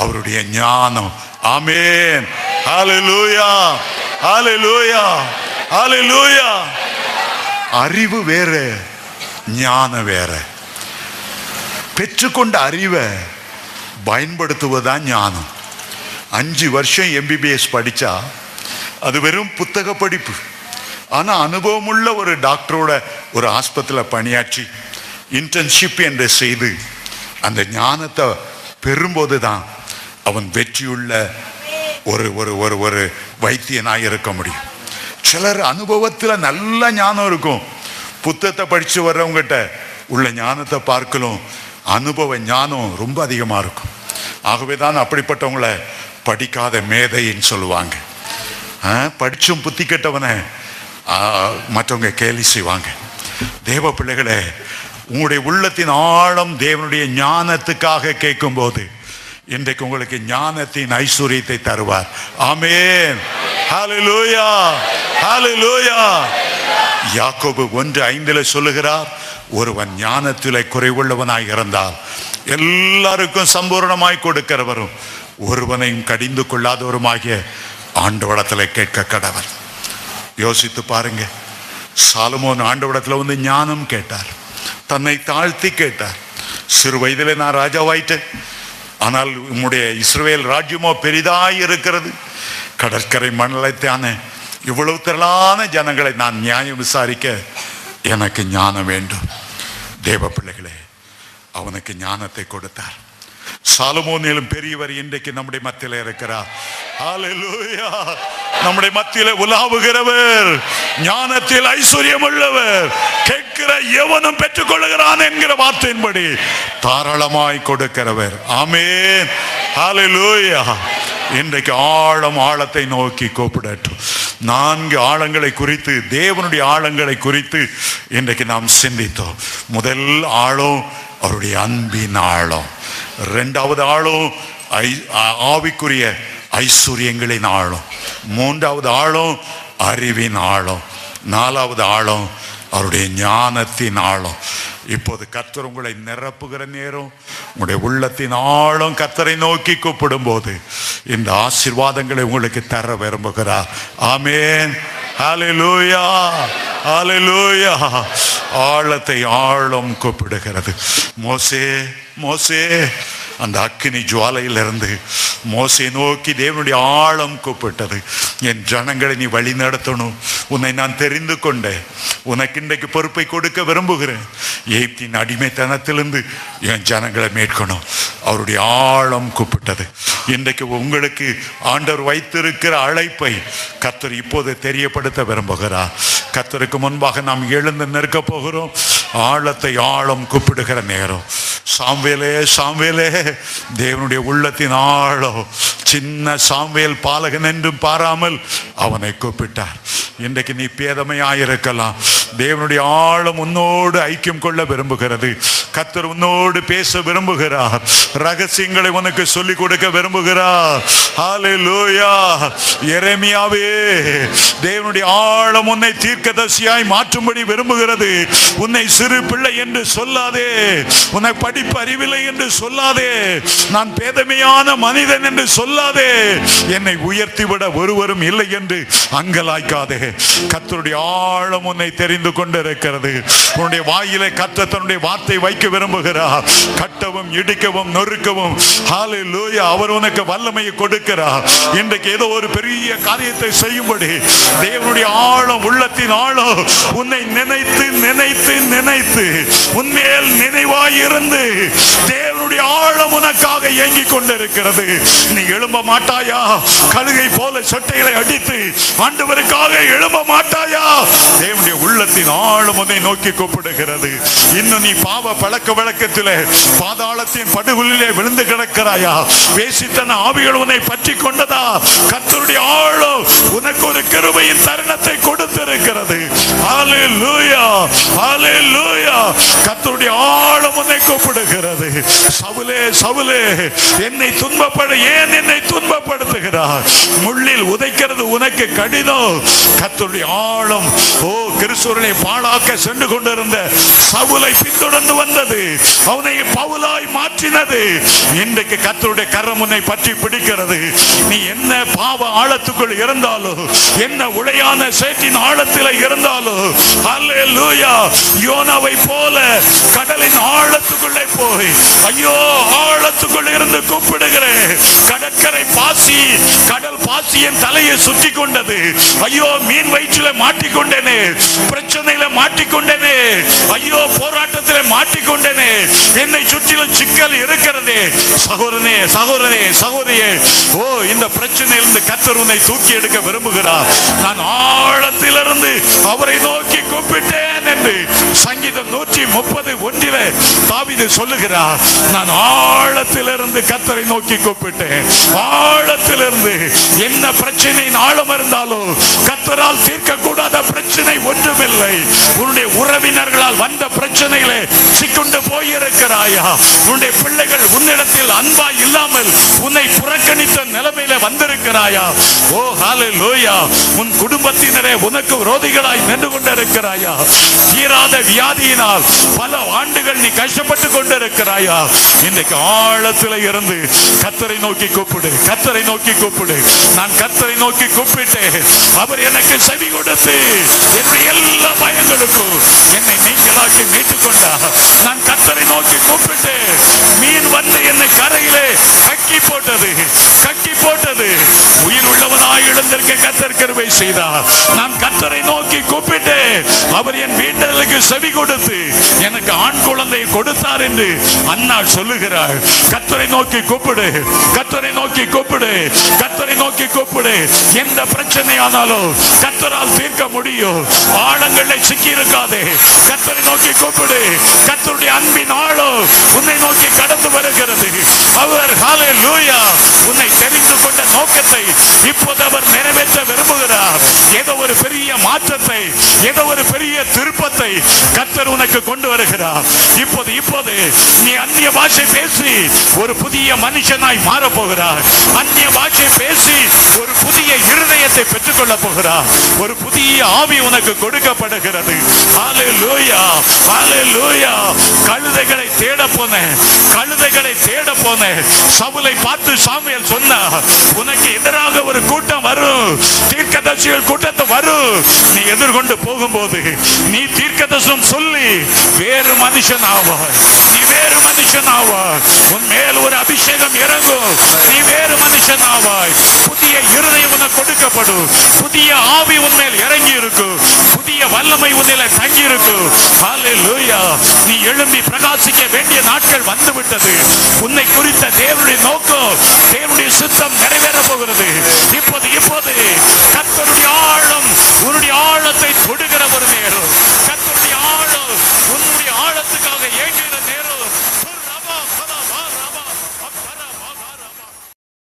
அவருடைய ஞானம். ஆமென். ஹல்லேலூயா, ஹல்லேலூயா, ஹல்லேலூயா. அறிவு வேற, ஞானம் வேற. பெற்றுக்கொண்ட அறிவை பயன்படுத்துவதுதான் ஞானம். 5 வருஷம் எம்பிபிஎஸ் படித்தா அது வெறும் புத்தக படிப்பு. ஆனால் அனுபவமுள்ள ஒரு டாக்டரோட ஒரு ஆஸ்பத்திரியில் பணியாற்றி இன்டர்ன்ஷிப் என்று செய்து அந்த ஞானத்தை பெறும்போது தான் அவன் வெற்றியுள்ள ஒரு ஒரு ஒரு வைத்தியனாக இருக்க முடியும். சிலர் அனுபவத்தில் நல்ல ஞானம் இருக்கும். புத்தகத்தை படித்து வர்றவங்ககிட்ட உள்ள ஞானத்தை பார்க்கலாம், அனுபவ ஞானம் ரொம்ப அதிகமாக இருக்கும். ஆகவே தான் அப்படிப்பட்டவங்களை படிக்காத மேதைன்னு சொல்லுவாங்க. படித்தும் புத்தி கெட்டவனை மற்றவங்க கேலி செய்வாங்க. தேவ பிள்ளைகளே, உங்களுடைய உள்ளத்தின் ஆழம் தேவனுடைய ஞானத்துக்காக கேட்கும்போது இன்றைக்கு உங்களுக்கு ஞானத்தின் ஐஸ்வர்யத்தை தருவார். ஆமென். ஹல்லேலூயா, ஹல்லேலூயா. யாக்கோபு 1:5 சொல்லுகிறார், ஒருவன் ஞானத்திலே குறைவுள்ளவனாய் இருந்தால் எல்லாருக்கும் சம்பூர்ணமாய் கொடுக்கிறவரும் ஒருவனையும் கடிந்து கொள்ளாதவருமாகிய ஆண்டவரிடத்தில் கேட்க கடவர். யோசித்து பாருங்க. சாலமோன் ஆண்டவரிடத்தில் வந்து ஞானம் கேட்டார், தன்னை தாழ்த்தி கேட்டார். சிறு வயதில் நான் ராஜாவாயிட்டேன், ஆனால் உம்முடைய இஸ்ரவேல் ராஜ்யமோ பெரிதாய் இருக்கிறது, கடற்கரை மணலைத்தான இவ்வளவு திரளான ஜனங்களை நான் நியாயம் விசாரிக்க எனக்கு ஞானம் வேண்டும். தேவ பிள்ளைகளே, அவனுக்கு ஞானத்தை கொடுத்தார். சாலமோனிலும் பெரியவர் இன்றைக்கு நம்முடைய மத்தியில இருக்கிறார். ஹல்லேலூயா. நம்முடைய மத்தியில உலாவுகிறவர், ஞானத்தில் ஐஸ்வர்யம் உள்ளவர். கேட்கிற எவனும் பெற்றுக்கொள்கிறான் என்கிற வார்த்தையின்படி தாராளமாய் கொடுக்கிறவர். ஆமென். ஹல்லேலூயா. இன்றைக்கு ஆழம் ஆழத்தை நோக்கி கூப்பிடட்டும். 4 ஆழங்களை குறித்து, தேவனுடைய ஆழங்களை குறித்து இன்றைக்கு நாம் சிந்தித்தோம். முதல் ஆழம் அவருடைய அன்பின் ஆழம். 2வது ஆழம் ஆவிக்குரிய ஐஸ்வர்யங்களின் ஆழம். 3வது ஆழம் அறிவின் ஆழம். 4வது ஆழம் அவருடைய ஞானத்தின் ஆழம். இப்போது கர்த்தர் உங்களை நிரப்புகிற நேரம், உங்களுடைய உள்ளத்தின் ஆழம் கர்த்தரை நோக்கி கூப்பிடும் போது இந்த ஆசீர்வாதங்களை உங்களுக்கு தர விரும்புகிறார். ஆமென். ஹல்லேலூயா, ஹல்லேலூயா. ஆழத்தை ஆழம் கூப்பிடுகிறது. மோசே, மோசே, அந்த அக்கினி ஜுவாலையிலிருந்து மோசே நோக்கி தேவனுடைய ஆழம் கூப்பிட்டது. என் ஜனங்களை நீ வழி நடத்தணும், உன்னை நான் தெரிந்து கொண்டேன், உனக்கு இன்றைக்கு பொறுப்பை கொடுக்க விரும்புகிறேன். எகிப்தின் அடிமைத்தனத்திலிருந்து என் ஜனங்களை மீட்கணும். அவருடைய ஆழம் கூப்பிட்டது. இன்றைக்கு உங்களுக்கு ஆண்டவர் வைத்திருக்கிற அழைப்பை கர்த்தர் இப்போது தெரியப்படுத்த விரும்புகிறார். கர்த்தருக்கு முன்பாக நாம் எழுந்து நிற்க போகிறோம். ஆழத்தை ஆழம் கூப்பிடுகிற நேரம். சாம்வேலே, சாம்வேலே, தேவனுடைய உள்ளத்தின் ஆழம். சின்ன சாம்வேல் பாலகன் என்றும் பாராமல் அவனை கூப்பிட்டார். இன்றைக்கு நீ பேதமையாயிருக்கலாம், தேவனுடைய ஆழம் உன்னோடு ஐக்கியம் கொள்ள விரும்புகிறது. கர்த்தர் உன்னோடு பேச விரும்புகிறார், ரகசியங்களை உனக்கு சொல்லிக் கொடுக்க விரும்புகிறார். ஹல்லேலூயா. எரேமியாவே, தேவனுடைய ஆழம் உன்னை தீர்க்கதரிசியாய் மாற்றும்படி விரும்புகிறது. உன்னை சிறு பிள்ளை என்று சொல்லாதே, உன்னை படிப்பு அறிவில்லை என்று சொல்லாதே, நான் பேதமையான மனிதன் என்று சொல்லாதே, என்னை உயர்த்திவிட ஒருவரும் இல்லை என்று அங்கலாய்க்காதே. கர்த்தருடைய ஆழம் உன்னை தெரிந்து கொண்டிருக்கிறது. உன்னுடைய வாயிலை கர்த்தர் தன்னுடைய வார்த்தை வைக்க விரும்புகிறார். கட்டவும் இடிக்கவும் நொறுக்கவும் ஹல்லேலூயா அவர் உனக்கு வல்லமையை கொடுக்கிறார். இன்றைக்கு ஏதோ ஒரு பெரிய காரியத்தை செய்யும்படி தேவனுடைய ஆழம், உள்ளத்தின் ஆழம் உன்னை நினைத்து நினைத்து நினைத்து உன்மேல் நினைவாயிருந்து தேவனுடைய என்னுடைய ஆழம் உனக்காக இயங்கிக் கொண்டிருக்கிறது. நீ எழும்ப மாட்டாயா? கழுகை போல சொட்டைகளை அடித்து ஆண்டவருக்காக எழும்ப மாட்டாயா? தேவனுடைய உள்ளத்தின் ஆழம் உன்னை நோக்கி கூப்பிடுகிறது. இன்னும் நீ பாவ பழக்க வழக்கத்திலே பாதாளத்தின் படுகொலிலே விழுந்து கிடக்கிறாயா? வேசித்தன ஆவிகள் உன்னை பற்றி கொண்டதா? கர்த்தருடைய ஆழம் உனக்கு ஒரு கிருபையின் தருணத்தை கொடுத்திருக்கிறது. ஹalleluya ஹalleluya. கர்த்தருடைய ஆழம் உன்னை கூப்பிடுகிறது. சவுலே சவுலே என்னை துன்பப்படு, ஏன் என்னை துன்பப்படுத்துகிறாய்? முள்ளில் உதைக்கிறது உனக்கு கடினம். கர்த்தருடைய ஆழம் ஓ கிறிஸ்துவை பாழாக்க சென்று கொண்டிருந்த சவுலை பின்தொடர்ந்து வந்தது, அவனை பவுலாய் மாற்றினது. இன்றைக்கு கர்த்தருடைய கரம் உன்னை பற்றி பிடிக்கிறது. நீ என்ன பாவ ஆழத்துக்குள் இருந்தாலும், என்ன உளையான சேற்றின் ஆழத்தில் இருந்தாலும், ஹalleluya யோனாவை போல கடலின் ஆழத்துக்குள்ளே போய் ஐயோ ஆழத்துக்குள் இருந்து கூப்பிடுகிறேன். கடற்கரை பாசி, கடல் பாசியின் தலையை சுற்றி கொண்டது. ஐயோ மீன் வயிற்றில மாட்டிக்கொண்டேனே, பிரச்சனையில மாட்டிக்கொண்டேனே, ஐயோ போராட்டத்தில் மாட்டிக்கொண்டேனே, என்னை சுற்றிலும் சிக்கல் இருக்கிறது. சகோதரனே சகோதரனே சகோதரியே, ஓ இந்த பிரச்சனையிலிருந்து கர்த்தர் உன்னை தூக்கி எடுக்க விரும்புகிறார். நான் ஆழத்திலிருந்து அவரை நோக்கி கூப்பிட்டேன் என்று சங்கீதம் 130:1 தாவீது சொல்லுகிறார். நான் ஆழத்திலிருந்து கர்த்தரை நோக்கி கூப்பிட்டேன். ஆழத்திலிருந்து என்ன பிரச்சனையின் ஆழம் இருந்தாலும் கர்த்தரால் தீர்க்க கூடாத பிரச்சனை ஒன்றுமில்லை. உன்னுடைய உறவினர்களால் வந்த பிரச்சனைகளை சிக்குண்டு போயிருக்கிறாயா? உன்னுடைய பிள்ளைகள் உன்னிடத்தில் அன்பா இல்லாமல் உன்னை புறக்கணித்த நிலைமையில வந்திருக்கிறாயா? ஓ ஹalleluya. உன் குடும்பத்தினரே உனக்கு விரோதிகளாய் நின்று கொண்டிருக்கிறாயா? தீராத வியாதியினால் பல ஆண்டுகள் நீ கஷ்டப்பட்டு கொண்டிருக்கிறாயா? இன்றைக்கு ஆழத்தில் இருந்து கர்த்தரை நோக்கி கூப்பிடு, கர்த்தரை நோக்கி கூப்பிடு. நான் கர்த்தரை நோக்கி கூப்பிட்டேன், அவர் எனக்கு செவி கொடுத்து என்னுடைய எல்லா பயங்களுக்கும் என்னை நீங்களாக்கி மீட்டுக் கொண்டார். நான் கர்த்தரை நோக்கி கூப்பிட்டேன், மீன் வந்து என்னை கரையிலே கக்கி போட்டது, கக்கி போட்டது. உயிர் உள்ளவனாய் எழுந்திருக்க கர்த்தர் கிருபை செய்தார். நான் கர்த்தரை நோக்கி கூப்பிட்டேன், அவர் என் வீட்டலுக்கு செவி கொடுத்து எனக்கு ஆண் குழந்தையை கொடுத்தார் என்று அன்னாள் சொல்லுகிறாள். கர்த்தரை நோக்கி கூப்பிடு, கர்த்தரை நோக்கி கூப்பிடு, கர்த்தரை நோக்கி கூப்பிடு. எந்த பிரச்சனையானாலும் கர்த்தரால் தீர்க்க முடியும். ஆழங்களை சிக்கி இருக்காதே. கர்த்தரை நோக்கி கூப்பிடு. கர்த்தருடைய அன்பின் ஆழம் உன்னை நோக்கி கடந்து வருகிறது. அவர் ஹalleluya உன்னை தெரிந்து கொண்ட நோக்கத்தை இப்போது அவர் நிறைவேற்ற விரும்புகிறார். ஏதோ ஒரு பெரிய மாற்றத்தை, ஏதோ ஒரு பெரிய திருப்பத்தை கர்த்தர் உனக்கு கொண்டு வருகிறார். இப்போது இப்போது நீ அந்நிய பாஷை பேசி ஒரு புதிய மனுஷனாய் மாற போகிறாய். அந்நிய பாஷை பேசி ஒரு புதிய இருதயத்தை பெற்றுக்கொள்ள போகிறாய். ஒரு புதிய ஆவி உனக்கு கொடுக்கப்படுகிறது. ஹalleluya ஹalleluya. கழுதைகளை தேட போனேன், கழுதைகளை தேட போனேன். சவுலை பார்த்து சாமுவேல் சொன்னார், உனக்கு எதிராக ஒரு கூட்டம் வரும், தீர்க்கதரிசிகள் கூட்டத்தை வரும். நீ எதிர்கொண்டு போகும்போது நீ தீர்க்கதரிசனம் சொல்லி வேறு மனுஷன் ஆவாய், நீ வேறு மனுஷன் ஆவாய். உன் மேல் ஒரு அபிஷேகம் இறங்கும், நீ வேறு மனுஷன் ஆவாய். புதிய இருதயம் உனக்கு கொடுக்கப்படும், புதிய ஆவி உன் மேல் இறங்கி இருக்கும், புதிய வல்லமை உன்னில தங்கி இருக்கும். ஹalleluya. நீ எழும்பி பிரகாசிக்க வேண்டிய நாட்கள் வந்துவிட்டது. உன்னை குறித்த தேவனுடைய நோக்கம், தேவனுடைய சித்தம் நிறைவேற போகிறது. இப்போது இப்போது கர்த்தருடைய ஆழம் உன்னுடைய ஆழத்தை தொடுகிற ஒரு நேரம். கர்த்தருடைய ஆழம்